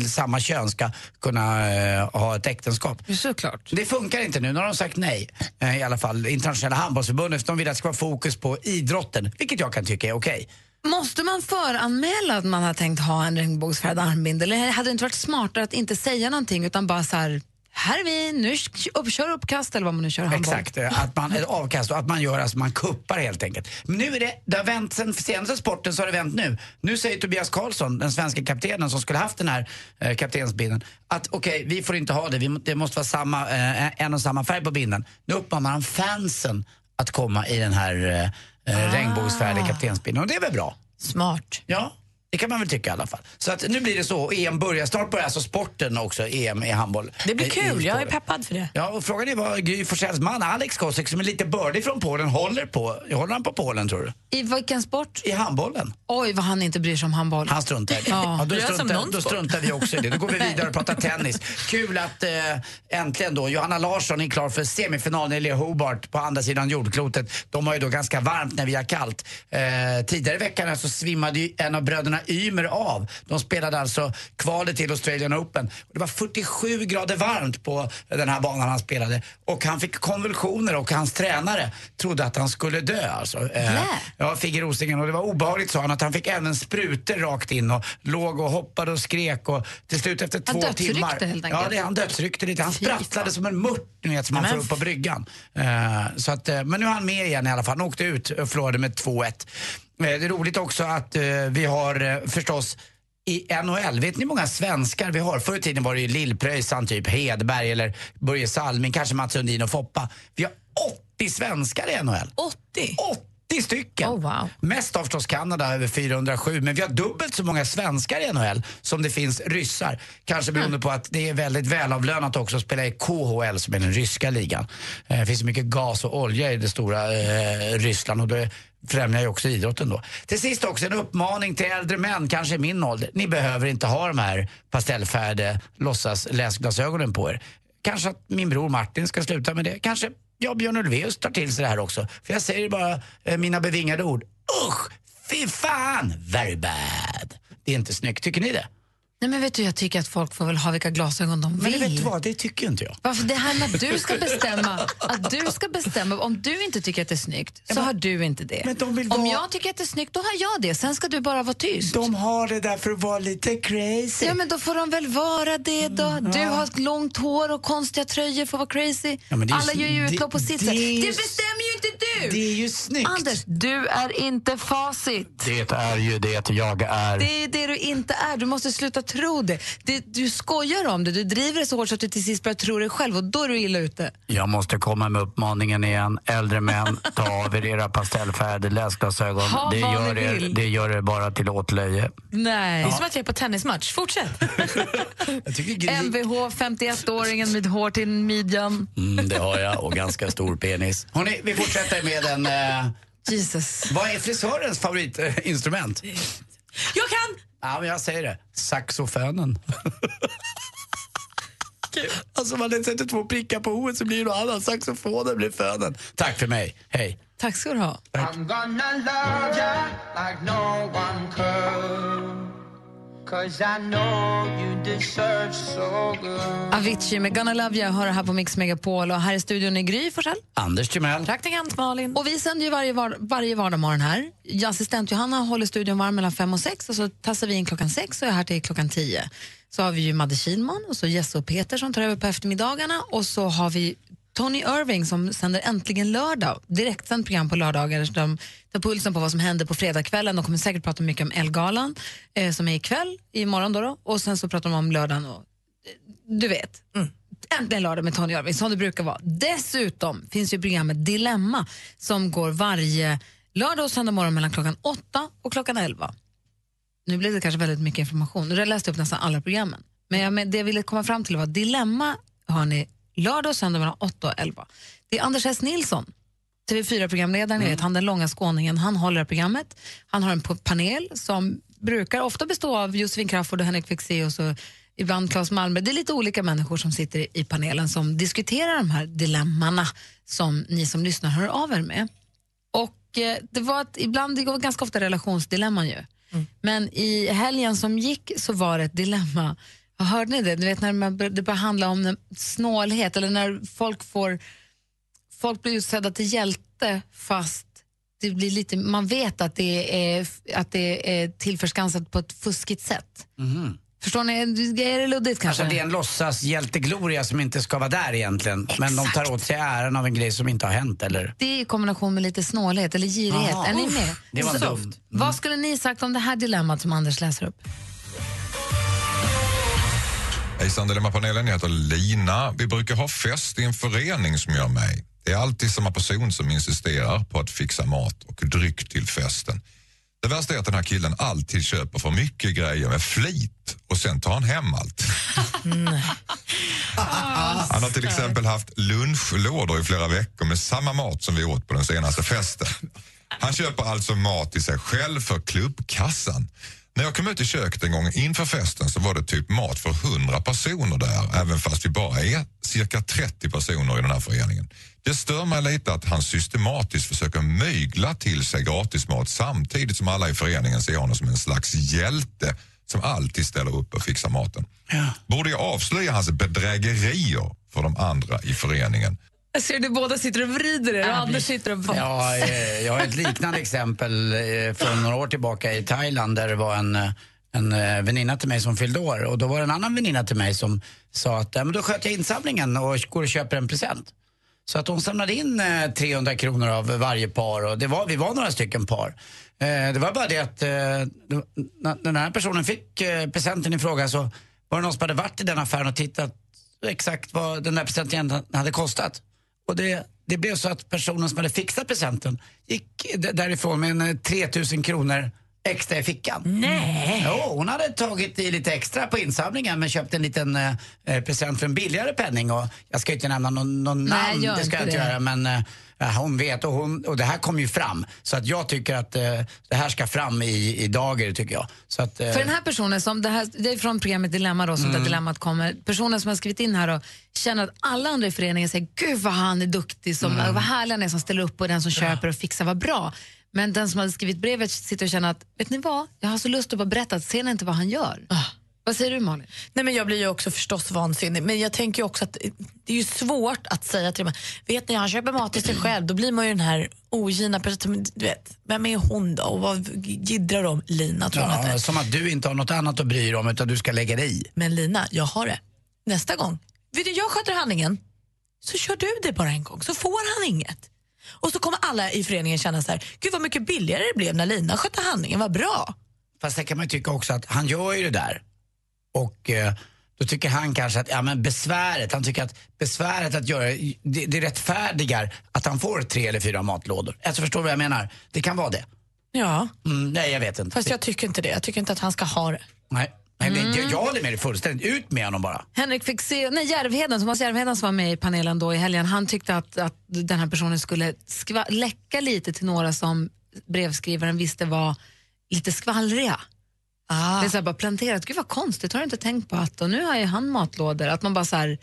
samma kön ska kunna äh, ha ett äktenskap. Såklart. Det funkar inte nu. Nu har de sagt nej. Äh, I alla fall internationella handbollsförbundet eftersom de vill att det ska vara fokus på idrotten, vilket jag kan tycka är okej. Måste man föranmäla att man har tänkt ha en regnbågsfärd armbindel? Eller hade det inte varit smartare att inte säga någonting utan bara så här, här är vi, nu upp, kör uppkast eller vad man nu kör handboll. Exakt, att man är avkast och att man gör, alltså man kuppar helt enkelt. Men nu är det, det har vänt sen senaste sporten så har det vänt nu. Nu säger Tobias Karlsson, den svenska kaptenen som skulle haft den här eh, kaptensbindeln, att okej, okay, vi får inte ha det, vi, det måste vara samma, eh, en och samma färg på bindeln. Nu uppmanar man fansen att komma i den här eh, Ah. regnbågsfärdig kaptensbindeln. Och det är väl bra? Smart. Ja, det kan man väl tycka i alla fall. Så att nu blir det så. E M börjar. Snart börjar alltså sporten också. E M i handboll. Det blir kul. Jag är peppad för det. Ja, och frågan är vad Gry Forssells man Alex Kosek som är lite bördig från Polen håller på. Håller han på Polen tror du? I vilken sport? I handbollen. Oj, vad han inte bryr sig om handboll. Han struntar. Ja. Ja, då, struntar då struntar vi också i det. Då går vi vidare och pratar tennis. Kul att eh, äntligen då Johanna Larsson är klar för semifinalen i Leo Hobart på andra sidan jordklotet. De har ju då ganska varmt när vi har kallt. Eh, tidigare i veckan så svimmade ju en av bröderna Ymer av. De spelade alltså kvalet till Australian Open. Det var fyrtiosju grader varmt på den här banan han spelade. Och han fick konvulsioner och hans tränare trodde att han skulle dö. Alltså. Yeah. Ja, fick i rosingen. Och det var obehagligt, sa han, att han fick även sprutor rakt in och låg och hoppade och skrek. Och till slut efter han två timmar... Helt ja, det, han dödsryckte lite. Han sprattlade som en mört, vet, som man får upp på bryggan. Uh, så att, men nu är han med igen i alla fall. Han åkte ut och förlorade med två ett. Det är roligt också att uh, vi har uh, förstås i N H L, vet ni många svenskar vi har? Förr i tiden var det ju Lillpröjsan, typ Hedberg eller Börje Salming, kanske Mats Sundin och Foppa. Vi har åttio svenskar i N H L. åttio? åttio stycken. Oh, wow. Mest av förstås Kanada, över fyrahundrasju. Men vi har dubbelt så många svenskar i N H L som det finns ryssar. Kanske beroende mm. på att det är väldigt välavlönat också att spela i K H L som är den ryska ligan. Uh, det finns mycket gas och olja i det stora uh, Ryssland och det främjar ju också idrotten då. Till sist också en uppmaning till äldre män, kanske i min ålder. Ni behöver inte ha de här pastellfärde låtsas läsglasögonen på er. Kanske att min bror Martin ska sluta med det. Kanske jag, Björn Ulvaeus, tar till sig det här också. För jag säger bara eh, mina bevingade ord. Usch, fy fan, very bad. Det är inte snyggt, tycker ni det? Nej, men vet du, jag tycker att folk får väl ha vilka glasögon de vill. Men vet du vad, det tycker inte jag. Varför det här med att du ska bestämma, att du ska bestämma, om du inte tycker att det är snyggt så men, har du inte det. Men de vill vara... Om jag tycker att det är snyggt, då har jag det. Sen ska du bara vara tyst. De har det där för att vara lite crazy. Ja, men då får de väl vara det då. Mm, du ja. har långt hår och konstiga tröjor för att vara crazy. Ja, men det är ju, alla gör ju utlopp på sitt sätt. Det, det bestämmer ju inte du! Det är ju snyggt. Anders, du är inte facit. Det är ju det jag är. Det är det du inte är. Du måste sluta tro det. det. Du skojar om det. Du driver det så hårt så att du till sist börjar tro dig själv och då är du illa ute. Jag måste komma med uppmaningen igen. Äldre män, ta av er era pastellfärder, läsglasögon. Det gör, er, det gör er bara till åtlöje. Nej. Ja. Det är som att jag är på tennismatch. Fortsätt. M V H, femtioettåringen med hår till midjan. Mm, det har jag och ganska stor penis. Hörrni, vi fortsätter med en... Eh, Jesus. Vad är frisörens favoritinstrument? Jag kan! Ja, men jag säger det. Saxofönen. Alltså man lätt sätter två prickar på hovet så blir det annan saxofonen blir fönen. Tack för mig, hej. Tack ska du ha. I'm gonna love you like no one could, 'cause I know you deserve so good. Avicii med Gonna Love You hör här på Mix Megapol. Och här i studion är Gry Forssell, Anders Timell, praktikant Malin. Och vi sänder ju varje, var- varje vardagsmorgon här. Assistent Johanna håller studion varm mellan fem och sex. Och så tassar vi in klockan sex och är här till klockan tio. Så har vi ju Madde Kielman och så Jesse och Peter som tar över på eftermiddagarna. Och så har vi Tony Örving som sänder Äntligen lördag. Direkt sänd program på lördagar. De tar pulsen på vad som händer på fredagskvällen. De kommer säkert prata mycket om Elgalan eh, som är ikväll, imorgon då, då. Och sen så pratar de om lördagen. Och, du vet. Mm. Äntligen lördag med Tony Örving, som det brukar vara. Dessutom finns ju programmet Dilemma som går varje lördag och söndag morgon mellan klockan åtta och klockan elva. Nu blev det kanske väldigt mycket information. Nu har jag läst upp nästan alla programmen. Men jag, med, det jag ville komma fram till var Dilemma har ni lördag och söndag mellan åtta och elva. Det är Anders S. Nilsson, T V fyra-programledaren, mm. han den långa skåningen, han håller programmet. Han har en panel som brukar ofta bestå av Josefin Crafoord och Henrik Fexeus och ibland Claes Malmberg. Det är lite olika människor som sitter i panelen som diskuterar de här dilemmana som ni som lyssnar hör av er med. Och eh, det var att ibland, det går ganska ofta relationsdilemman ju. Mm. Men i helgen som gick så var det ett dilemma. Hörde ni det? Du vet när man, det börjar handla om snålhet eller när folk får folk blir utsedda till hjälte fast det blir lite, man vet att det är, att det är tillförskansat på ett fuskigt sätt. Mm. Förstår ni? Är det luddigt kanske? Alltså det är en låtsas hjältegloria som inte ska vara där egentligen. Exakt. Men de tar åt sig äran av en grej som inte har hänt, eller? Det är i kombination med lite snålhet eller girighet. Aha, är ni med? Det var dumt. Mm. Vad skulle ni sagt om det här dilemmat som Anders läser upp? Hejsan, Dilemmapanelen, jag heter Lina. Vi brukar ha fest i en förening som jag är med i. Det är alltid samma person som insisterar på att fixa mat och dryck till festen. Det värsta är att den här killen alltid köper för mycket grejer med flit och sen tar han hem allt. Han har till exempel haft lunchlådor i flera veckor med samma mat som vi åt på den senaste festen. Han köper alltså mat till sig själv för klubbkassan. När jag kom ut i köket en gång inför festen så var det typ mat för hundra personer där, även fast vi bara är cirka trettio personer i den här föreningen. Det stör mig lite att han systematiskt försöker mygla till sig gratismat samtidigt som alla i föreningen ser honom som en slags hjälte som alltid ställer upp och fixar maten. Ja. Borde jag avslöja hans bedrägerier för de andra i föreningen? Jag ser att du båda sitter och vrider er. Anders sitter och vrider. Ja, jag har ett liknande exempel från några år tillbaka i Thailand där det var en, en väninna till mig som fyllde år. Och då var det en annan väninna till mig som sa att men då sköter jag insamlingen och går och köper en present. Så att hon samlade in trehundra kronor av varje par och det var, vi var några stycken par. Det var bara det att när den här personen fick presenten i fråga så var det någon som hade varit i den affären och tittat exakt vad den där presenten hade kostat. Och det, det blev så att personen som hade fixat presenten gick därifrån med en tretusen kronor extra i fickan. Nej! Jo, hon hade tagit i lite extra på insamlingen men köpt en liten eh, present för en billigare penning. Och jag ska inte nämna någon, någon Nej, namn, det ska jag inte det. göra, men eh, hon vet och, hon, och det här kom ju fram. Så att jag tycker att eh, det här ska fram i, i dagar, tycker jag. Så att, eh, för den här personen, som det, här, det är från programmet Dilemma då, som mm. det dilemmat kommer. Personen som har skrivit in här och känner att alla andra i föreningen säger gud vad han är duktig, som, mm. vad härlig han är som ställer upp och den som ja. köper och fixar var bra. Men den som hade skrivit brevet sitter och känner att vet ni vad, jag har så lust att bara berätta att ser ni inte vad han gör. Ah. Vad säger du, Malin? Nej, men jag blir ju också förstås vansinnig. Men jag tänker ju också att det är ju svårt att säga till dem. Vet ni, han köper mat till sig själv. Då blir man ju den här ogina personen. Du vet, vem är hon då? Och vad giddrar de? Lina, tror jag att det är. Som att du inte har något annat att bry dig om utan du ska lägga dig i. Men Lina, jag har det. Nästa gång. Vet du, jag sköter handlingen. Så kör du det bara en gång. Så får han inget. Och så kommer alla i föreningen känna så här, gud vad mycket billigare det blev när Lina skötte handlingen, vad bra. Fast det kan man tycka också att han gör ju det där. Och eh, då tycker han kanske att, ja men besväret, han tycker att besväret att göra, det, det rättfärdigar att han får tre eller fyra matlådor. Alltså förstår du vad jag menar? Det kan vara det. Ja. Mm, nej, jag vet inte. Fast jag tycker inte det, jag tycker inte att han ska ha det. Nej. Mm. Nej, jag, jag håller med dig fullständigt. Ut med honom bara. Henrik fick se, nej Järvheden, Thomas Järvheden som var med i panelen då i helgen, han tyckte att, att den här personen skulle skva, läcka lite till några som brevskrivaren visste var lite skvallriga. Ah. Det är så här bara planterat, gud vad konstigt, har du inte tänkt på att, och nu har ju han matlådor, att man bara så här,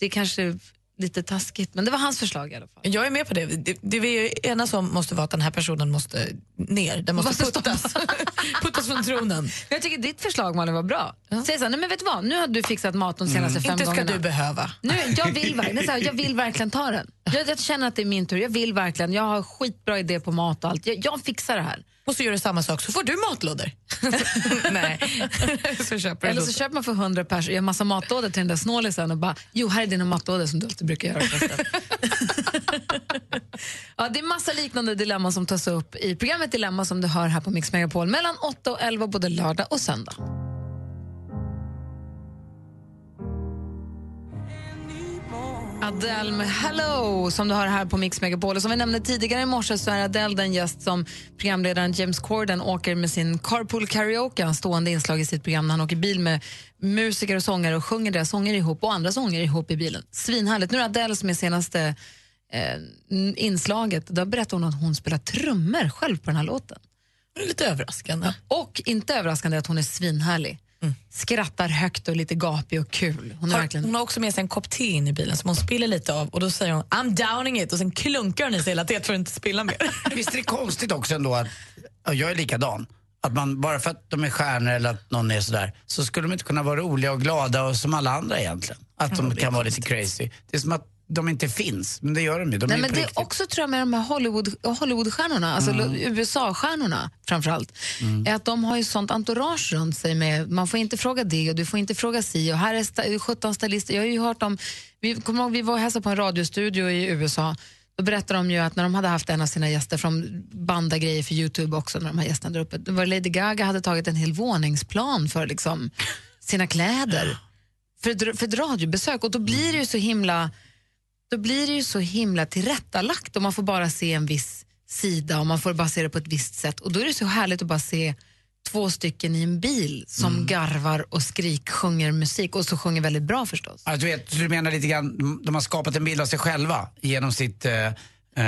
det är kanske lite taskigt, men det var hans förslag i alla fall. Jag är med på det. Det, det vi är ena som måste vara att den här personen måste ner. Den måste, måste puttas. puttas från tronen. Jag tycker ditt förslag, Malin, var bra. Ja. Säg så här, nej men vet du vad? Nu har du fixat mat de senaste mm. fem inte gångerna. Inte ska du behöva. Nu, jag, vill, så här, jag vill verkligen ta den. Jag, jag känner att det är min tur. Jag vill verkligen. Jag har skitbra idé på mat och allt. Jag, jag fixar det här. Och så gör du samma sak så får du matlådor. Nej. så köper Eller så låter. Köper man för hundra pers och gör massa matlådor till den där snålisen och bara, jo här är dina matlådor som du alltid brukar göra. Ja, det är massa liknande dilemma som tas upp i programmet Dilemma som du hör här på Mix Megapol mellan åtta och elva både lördag och söndag. Adele med Hello som du har här på Mix Megapol. Och som vi nämnde tidigare i morse så är Adele den gäst som programledaren James Corden åker med sin carpool karaoke, en stående inslag i sitt program när han åker bil med musiker och sångare och sjunger deras sånger ihop och andra sånger ihop i bilen. Svinhärligt. Nu är Adele som är senaste eh, inslaget. Då berättar hon att hon spelar trummor själv på den här låten. Lite överraskande. Ja, och inte överraskande att hon är svinhärlig. Mm. Skrattar högt och lite gapig och kul. Hon, har, verkligen... hon har också med sig en kopp te in i bilen som hon spiller lite av och då säger hon I'm downing it och sen klunkar hon i sig hela teet för att inte spilla mer. Visst är det konstigt också ändå att, och jag är likadan, att man bara för att de är stjärnor eller att någon är sådär så skulle de inte kunna vara roliga och glada och som alla andra egentligen. Att de kan vara lite crazy. Det är som att de inte finns, men det gör de ju. De Nej, men det är också tror jag med de här Hollywood, Hollywood-stjärnorna, alltså mm. U S A-stjärnorna framförallt, mm. är att de har ju sånt entourage runt sig med, man får inte fråga det och du får inte fråga si och här är sta- sjutton stylister. Jag har ju hört om, vi kommer ihåg, vi var hälsade på en radiostudio i U S A, då berättade de ju att när de hade haft en av sina gäster från banda grejer för YouTube också, när de här gästerna där uppe, det var Lady Gaga hade tagit en hel våningsplan för liksom sina kläder för ett, för ett radiobesök och då blir det ju så himla då blir det ju så himla tillrättalagt och man får bara se en viss sida och man får bara se det på ett visst sätt och då är det så härligt att bara se två stycken i en bil som mm. garvar och skrik, sjunger musik och så sjunger väldigt bra förstås. Ja, du vet, du menar lite grann, de har skapat en bild av sig själva genom sitt... Eh, eh,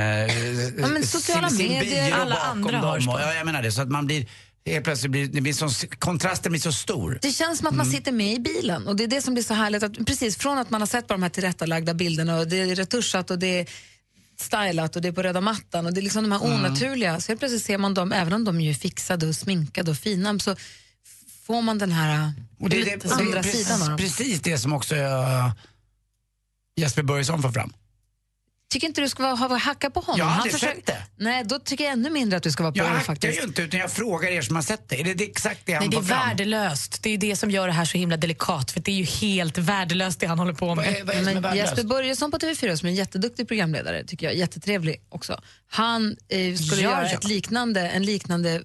ja, men sociala sin, sin medier och alla andra har och, ja, jag menar det, så att man blir... Det plötsligt blir, det blir så, kontrasten blir så stor. Det känns som att man mm. sitter med i bilen och det är det som blir så härligt att, precis från att man har sett på de här tillrättalagda bilderna och det är retuschat och det är stylat och det är på röda mattan och det är liksom de här mm. onaturliga, så plötsligt ser man dem, även om de är ju fixade och sminkade och fina, så får man den här och det är det, andra det är precis, sidan av dem. Precis det som också uh, Jesper Börjesson får fram. Tycker inte du ska vara, hacka på honom? Jag har inte sett det. Nej, då tycker jag ännu mindre att du ska vara på honom faktiskt. Jag hackar ju inte, utan jag frågar er som har sett det. Är det, det exakt det han Nej, det är fram? Värdelöst. Det är ju det som gör det här så himla delikat. För det är ju helt värdelöst det han håller på med. Vad är, vad är det som är värdelöst? Jesper Börjesson på T V fyra som är en jätteduktig programledare, tycker jag. Jättetrevlig också. Han eh, skulle ja, göra ja. Ett liknande, en liknande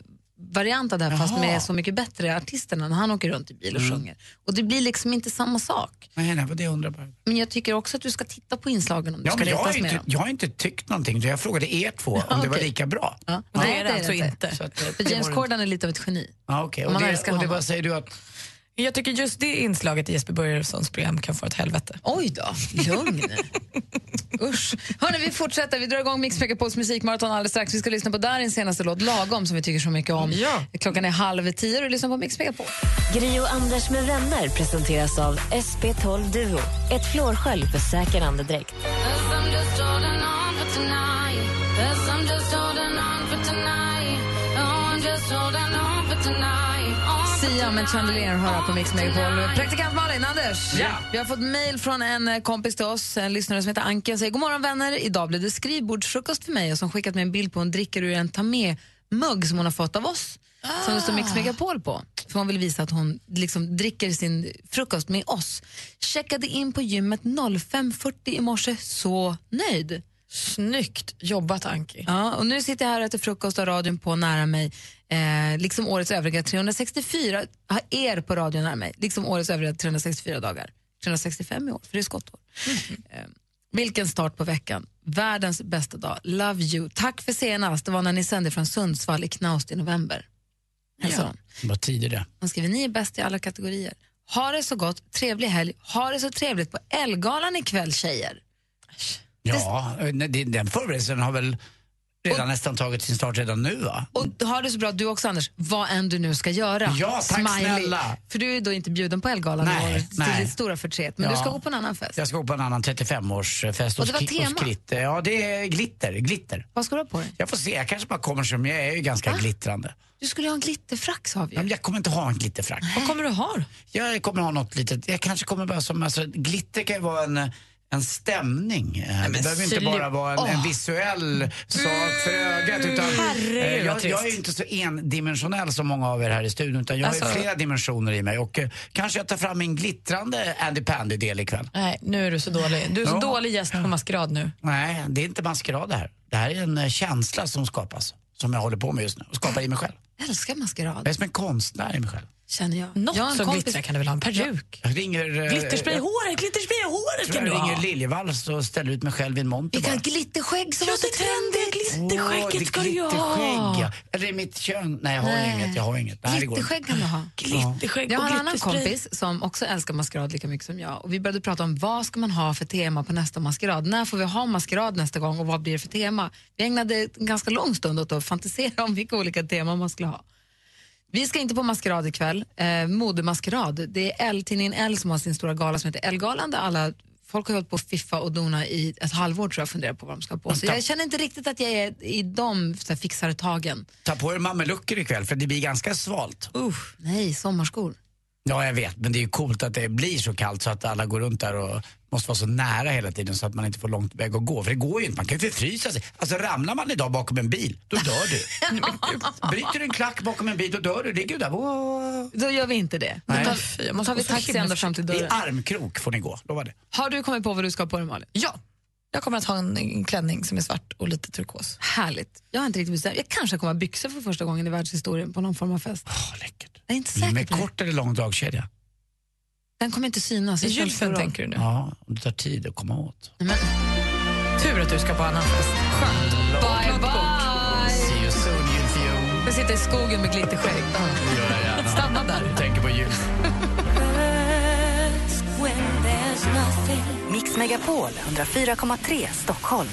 variant av det här, fast med så mycket bättre artisterna när han åker runt i bil och mm. sjunger. Och det blir liksom inte samma sak. Nej, nej, det undrar bara. Men jag tycker också att du ska titta på inslagen om ja, du ska letas med inte, dem. Jag har inte tyckt någonting. Jag frågade er två ja, om okay. det var lika bra. Ja. Ja. Nej, det är det alltså inte. Så att, för James Corden är lite av ett geni. Ja, okej. Okay. Och, det, och det bara säger du att... Jag tycker just det inslaget i Jesper Börjessons program kan få ett helvete. Oj då, lugn. Usch. Hörrni, vi fortsätter. Vi drar igång Mix Megapols musikmaraton alldeles strax. Vi ska lyssna på Darins senaste låt, Lagom, som vi tycker så mycket om. Ja. Klockan är halv tio och vi lyssnar på Mix Megapol. Gri och Anders med vänner presenteras av S P tolv Duo. Ett flårskölj för säker andedräkt. Sia med Chandelier hör på Mix Megapol. Praktikant Malin, Anders. Ja. Vi har fått mejl från en kompis till oss, en lyssnare som heter Anke. Han säger, god morgon vänner, idag blev det skrivbordsfrukost för mig och som skickat mig en bild på en dricker ur en ta med mugg som hon har fått av oss. Ah. Som det står Mix Megapol på. För hon vill visa att hon liksom dricker sin frukost med oss. Checkade in på gymmet fem fyrtio i morse, så nöjd. Snyggt jobbat, Anki. Ja, och nu sitter jag här och äter frukost och radion på nära mig. Eh, liksom årets övriga trehundrasextiofyra har er på radion nära mig. Liksom årets övriga trehundrasextiofyra dagar. trehundrasextiofem i år, för det är skottår. Mm. Eh, vilken start på veckan. Världens bästa dag. Love you. Tack för senast. Det var när ni sände från Sundsvall i Knaust i november. Alltså, ja, vad tid är det? Hon skriver, ni är bäst i alla kategorier. Ha det så gott, trevlig helg. Ha det så trevligt på Elgalan ikväll, tjejer. Ja, det... den förberedelsen har väl redan och, nästan tagit sin start redan nu, va? Och har det så bra, du också, Anders. Vad än du nu ska göra. Ja, tack Smiley. Snälla. För du är då inte bjuden på Elgalan. Nej, nej. Det är stora förtret. Men ja, du ska gå på en annan fest. Jag ska gå på en annan trettiofemårsfest. Och det var tema? Ja, det är glitter, glitter. Vad ska du ha på dig? Jag får se, jag kanske bara kommer som jag är, ju ganska ah? glittrande. Du skulle ha en glitterfrack, sa vi. Ja, men jag kommer inte ha en glitterfrack. Vad kommer du ha? Jag kommer ha något litet. Jag kanske kommer bara som, alltså, glitter kan ju vara en... en stämning. Nej, det behöver inte bara vara en, oh. en visuell sak för ögat, utan eh, jag, jag är inte så endimensionell som många av er här i studion, utan jag alltså, har flera dimensioner i mig och eh, kanske jag tar fram en glittrande Andy Pandy-del ikväll. Nej, nu är du så dålig. Du är så ja. dålig gäst på maskerad nu. Nej, det är inte maskerad det här. Det här är en känsla som skapas, som jag håller på med just nu och skapar i mig själv. Jag älskar maskerad. Jag är som en konstnär i mig själv. Känner jag. Något jag som kompis... glittrar kan du väl ha en peruk? Jag ringer... Glitterspray i håret, glitterspray i håret ska du ha. Jag ringer Liljevall och ställer ut mig själv i en monter. Vilka glitterskägg som var så trendigt. Glitterskägget ska du ha. Eller i mitt kön. Nej, jag har Nej. inget. Jag har inget. Glitterskägg kan du ha. Glitterskägg. Jag har en annan kompis som också älskar maskerad lika mycket som jag. Och vi började prata om vad ska man ha för tema på nästa maskerad. När får vi ha maskerad nästa gång och vad blir det för tema? Vi ägnade en ganska lång stund åt att fantisera om vilka olika teman man skulle ha. Vi ska inte på maskerad ikväll, eh, modemaskerad. Det är L-tidningen L som har sin stora gala som heter L-galan, där alla folk har hållit på Fifa och Dona i ett halvår, tror jag, funderar på vad de ska på. Så jag känner inte riktigt att jag är i de så här, fixare tagen. Ta på er mammeluckor ikväll, för det blir ganska svalt. Uff, nej, sommarskor. Ja, jag vet, men det är ju coolt att det blir så kallt så att alla går runt där och måste vara så nära hela tiden så att man inte får långt väg att gå. För det går ju inte, man kan ju förfrysa sig. Alltså ramlar man idag bakom en bil, då dör du. Bryter du en klack bakom en bil, då dör du. Det är gud där. Då gör vi inte det. Nej. Då tar, jag måste tar vi taxi ända fram till dörren. I armkrok får ni gå, då var det. Har du kommit på vad du ska på dig, Malin? Ja. Jag kommer att ha en klänning som är svart och lite turkos. Härligt. Jag har inte riktigt bestämt. Jag kanske kommer ha byxor för första gången i världshistorien på någon form av fest. Åh, oh, läckert. Jag är inte säker. Med kort eller lång dragkedja? Den kommer inte synas. I julfen tänker du nu? Ja, om det tar tid att komma åt. Men, tur att du ska på annan fest. Skönt. Bye, bye. bye. See you soon, julfjol. Jag sitter i skogen med glitterskägg. Ja, stanna där. Jag tänker på jul. Mix Megapol hundrafyra komma tre Stockholm.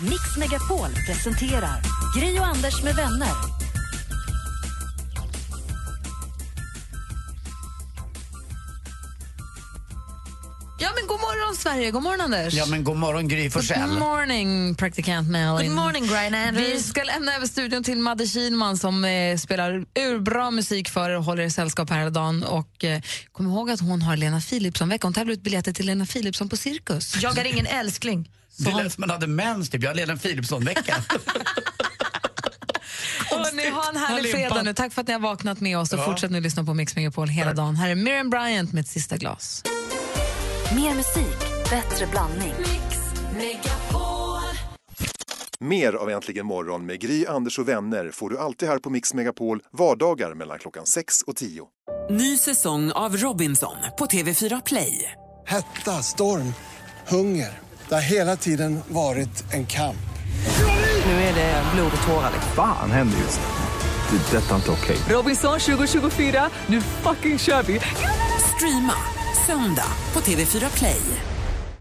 Mix Megapol presenterar Gry och Anders med vänner. Ja, men god morgon Sverige, god morgon Anders. Ja, men god morgon Gry Forssell. Good morning praktikant Malin. Good morning Griner. Vi ska lämna över studion till Madde Kielman som eh, spelar urbra musik för er och håller er sällskap här hela dagen. Och eh, kom ihåg att hon har Lena Philipsson veckan. Hon tävlar ut biljetter till Lena Philipsson på Cirkus. Jag är ingen älskling. Det lät som man hade mens typ, jag har Lena Philipsson veckan. Och ni har en härlig fredag nu. Tack för att ni har vaknat med oss och ja. fortsätt nu lyssna på Mix Megapol hela dagen. Här är Miriam Bryant med ett sista glas. Mer musik, bättre blandning. Mix Megapol. Mer av Äntligen morgon med Gry, Anders och vänner får du alltid här på Mix Megapol vardagar mellan klockan sex och tio. Ny säsong av Robinson på T V fyra Play. Hetta, storm, hunger. Det har hela tiden varit en kamp. Nu är det blod och tårar. Fan händer just nu. Det är detta inte okej. Robinson tjugo tjugofyra, nu fucking kör vi. Streama söndag på T V fyra Play.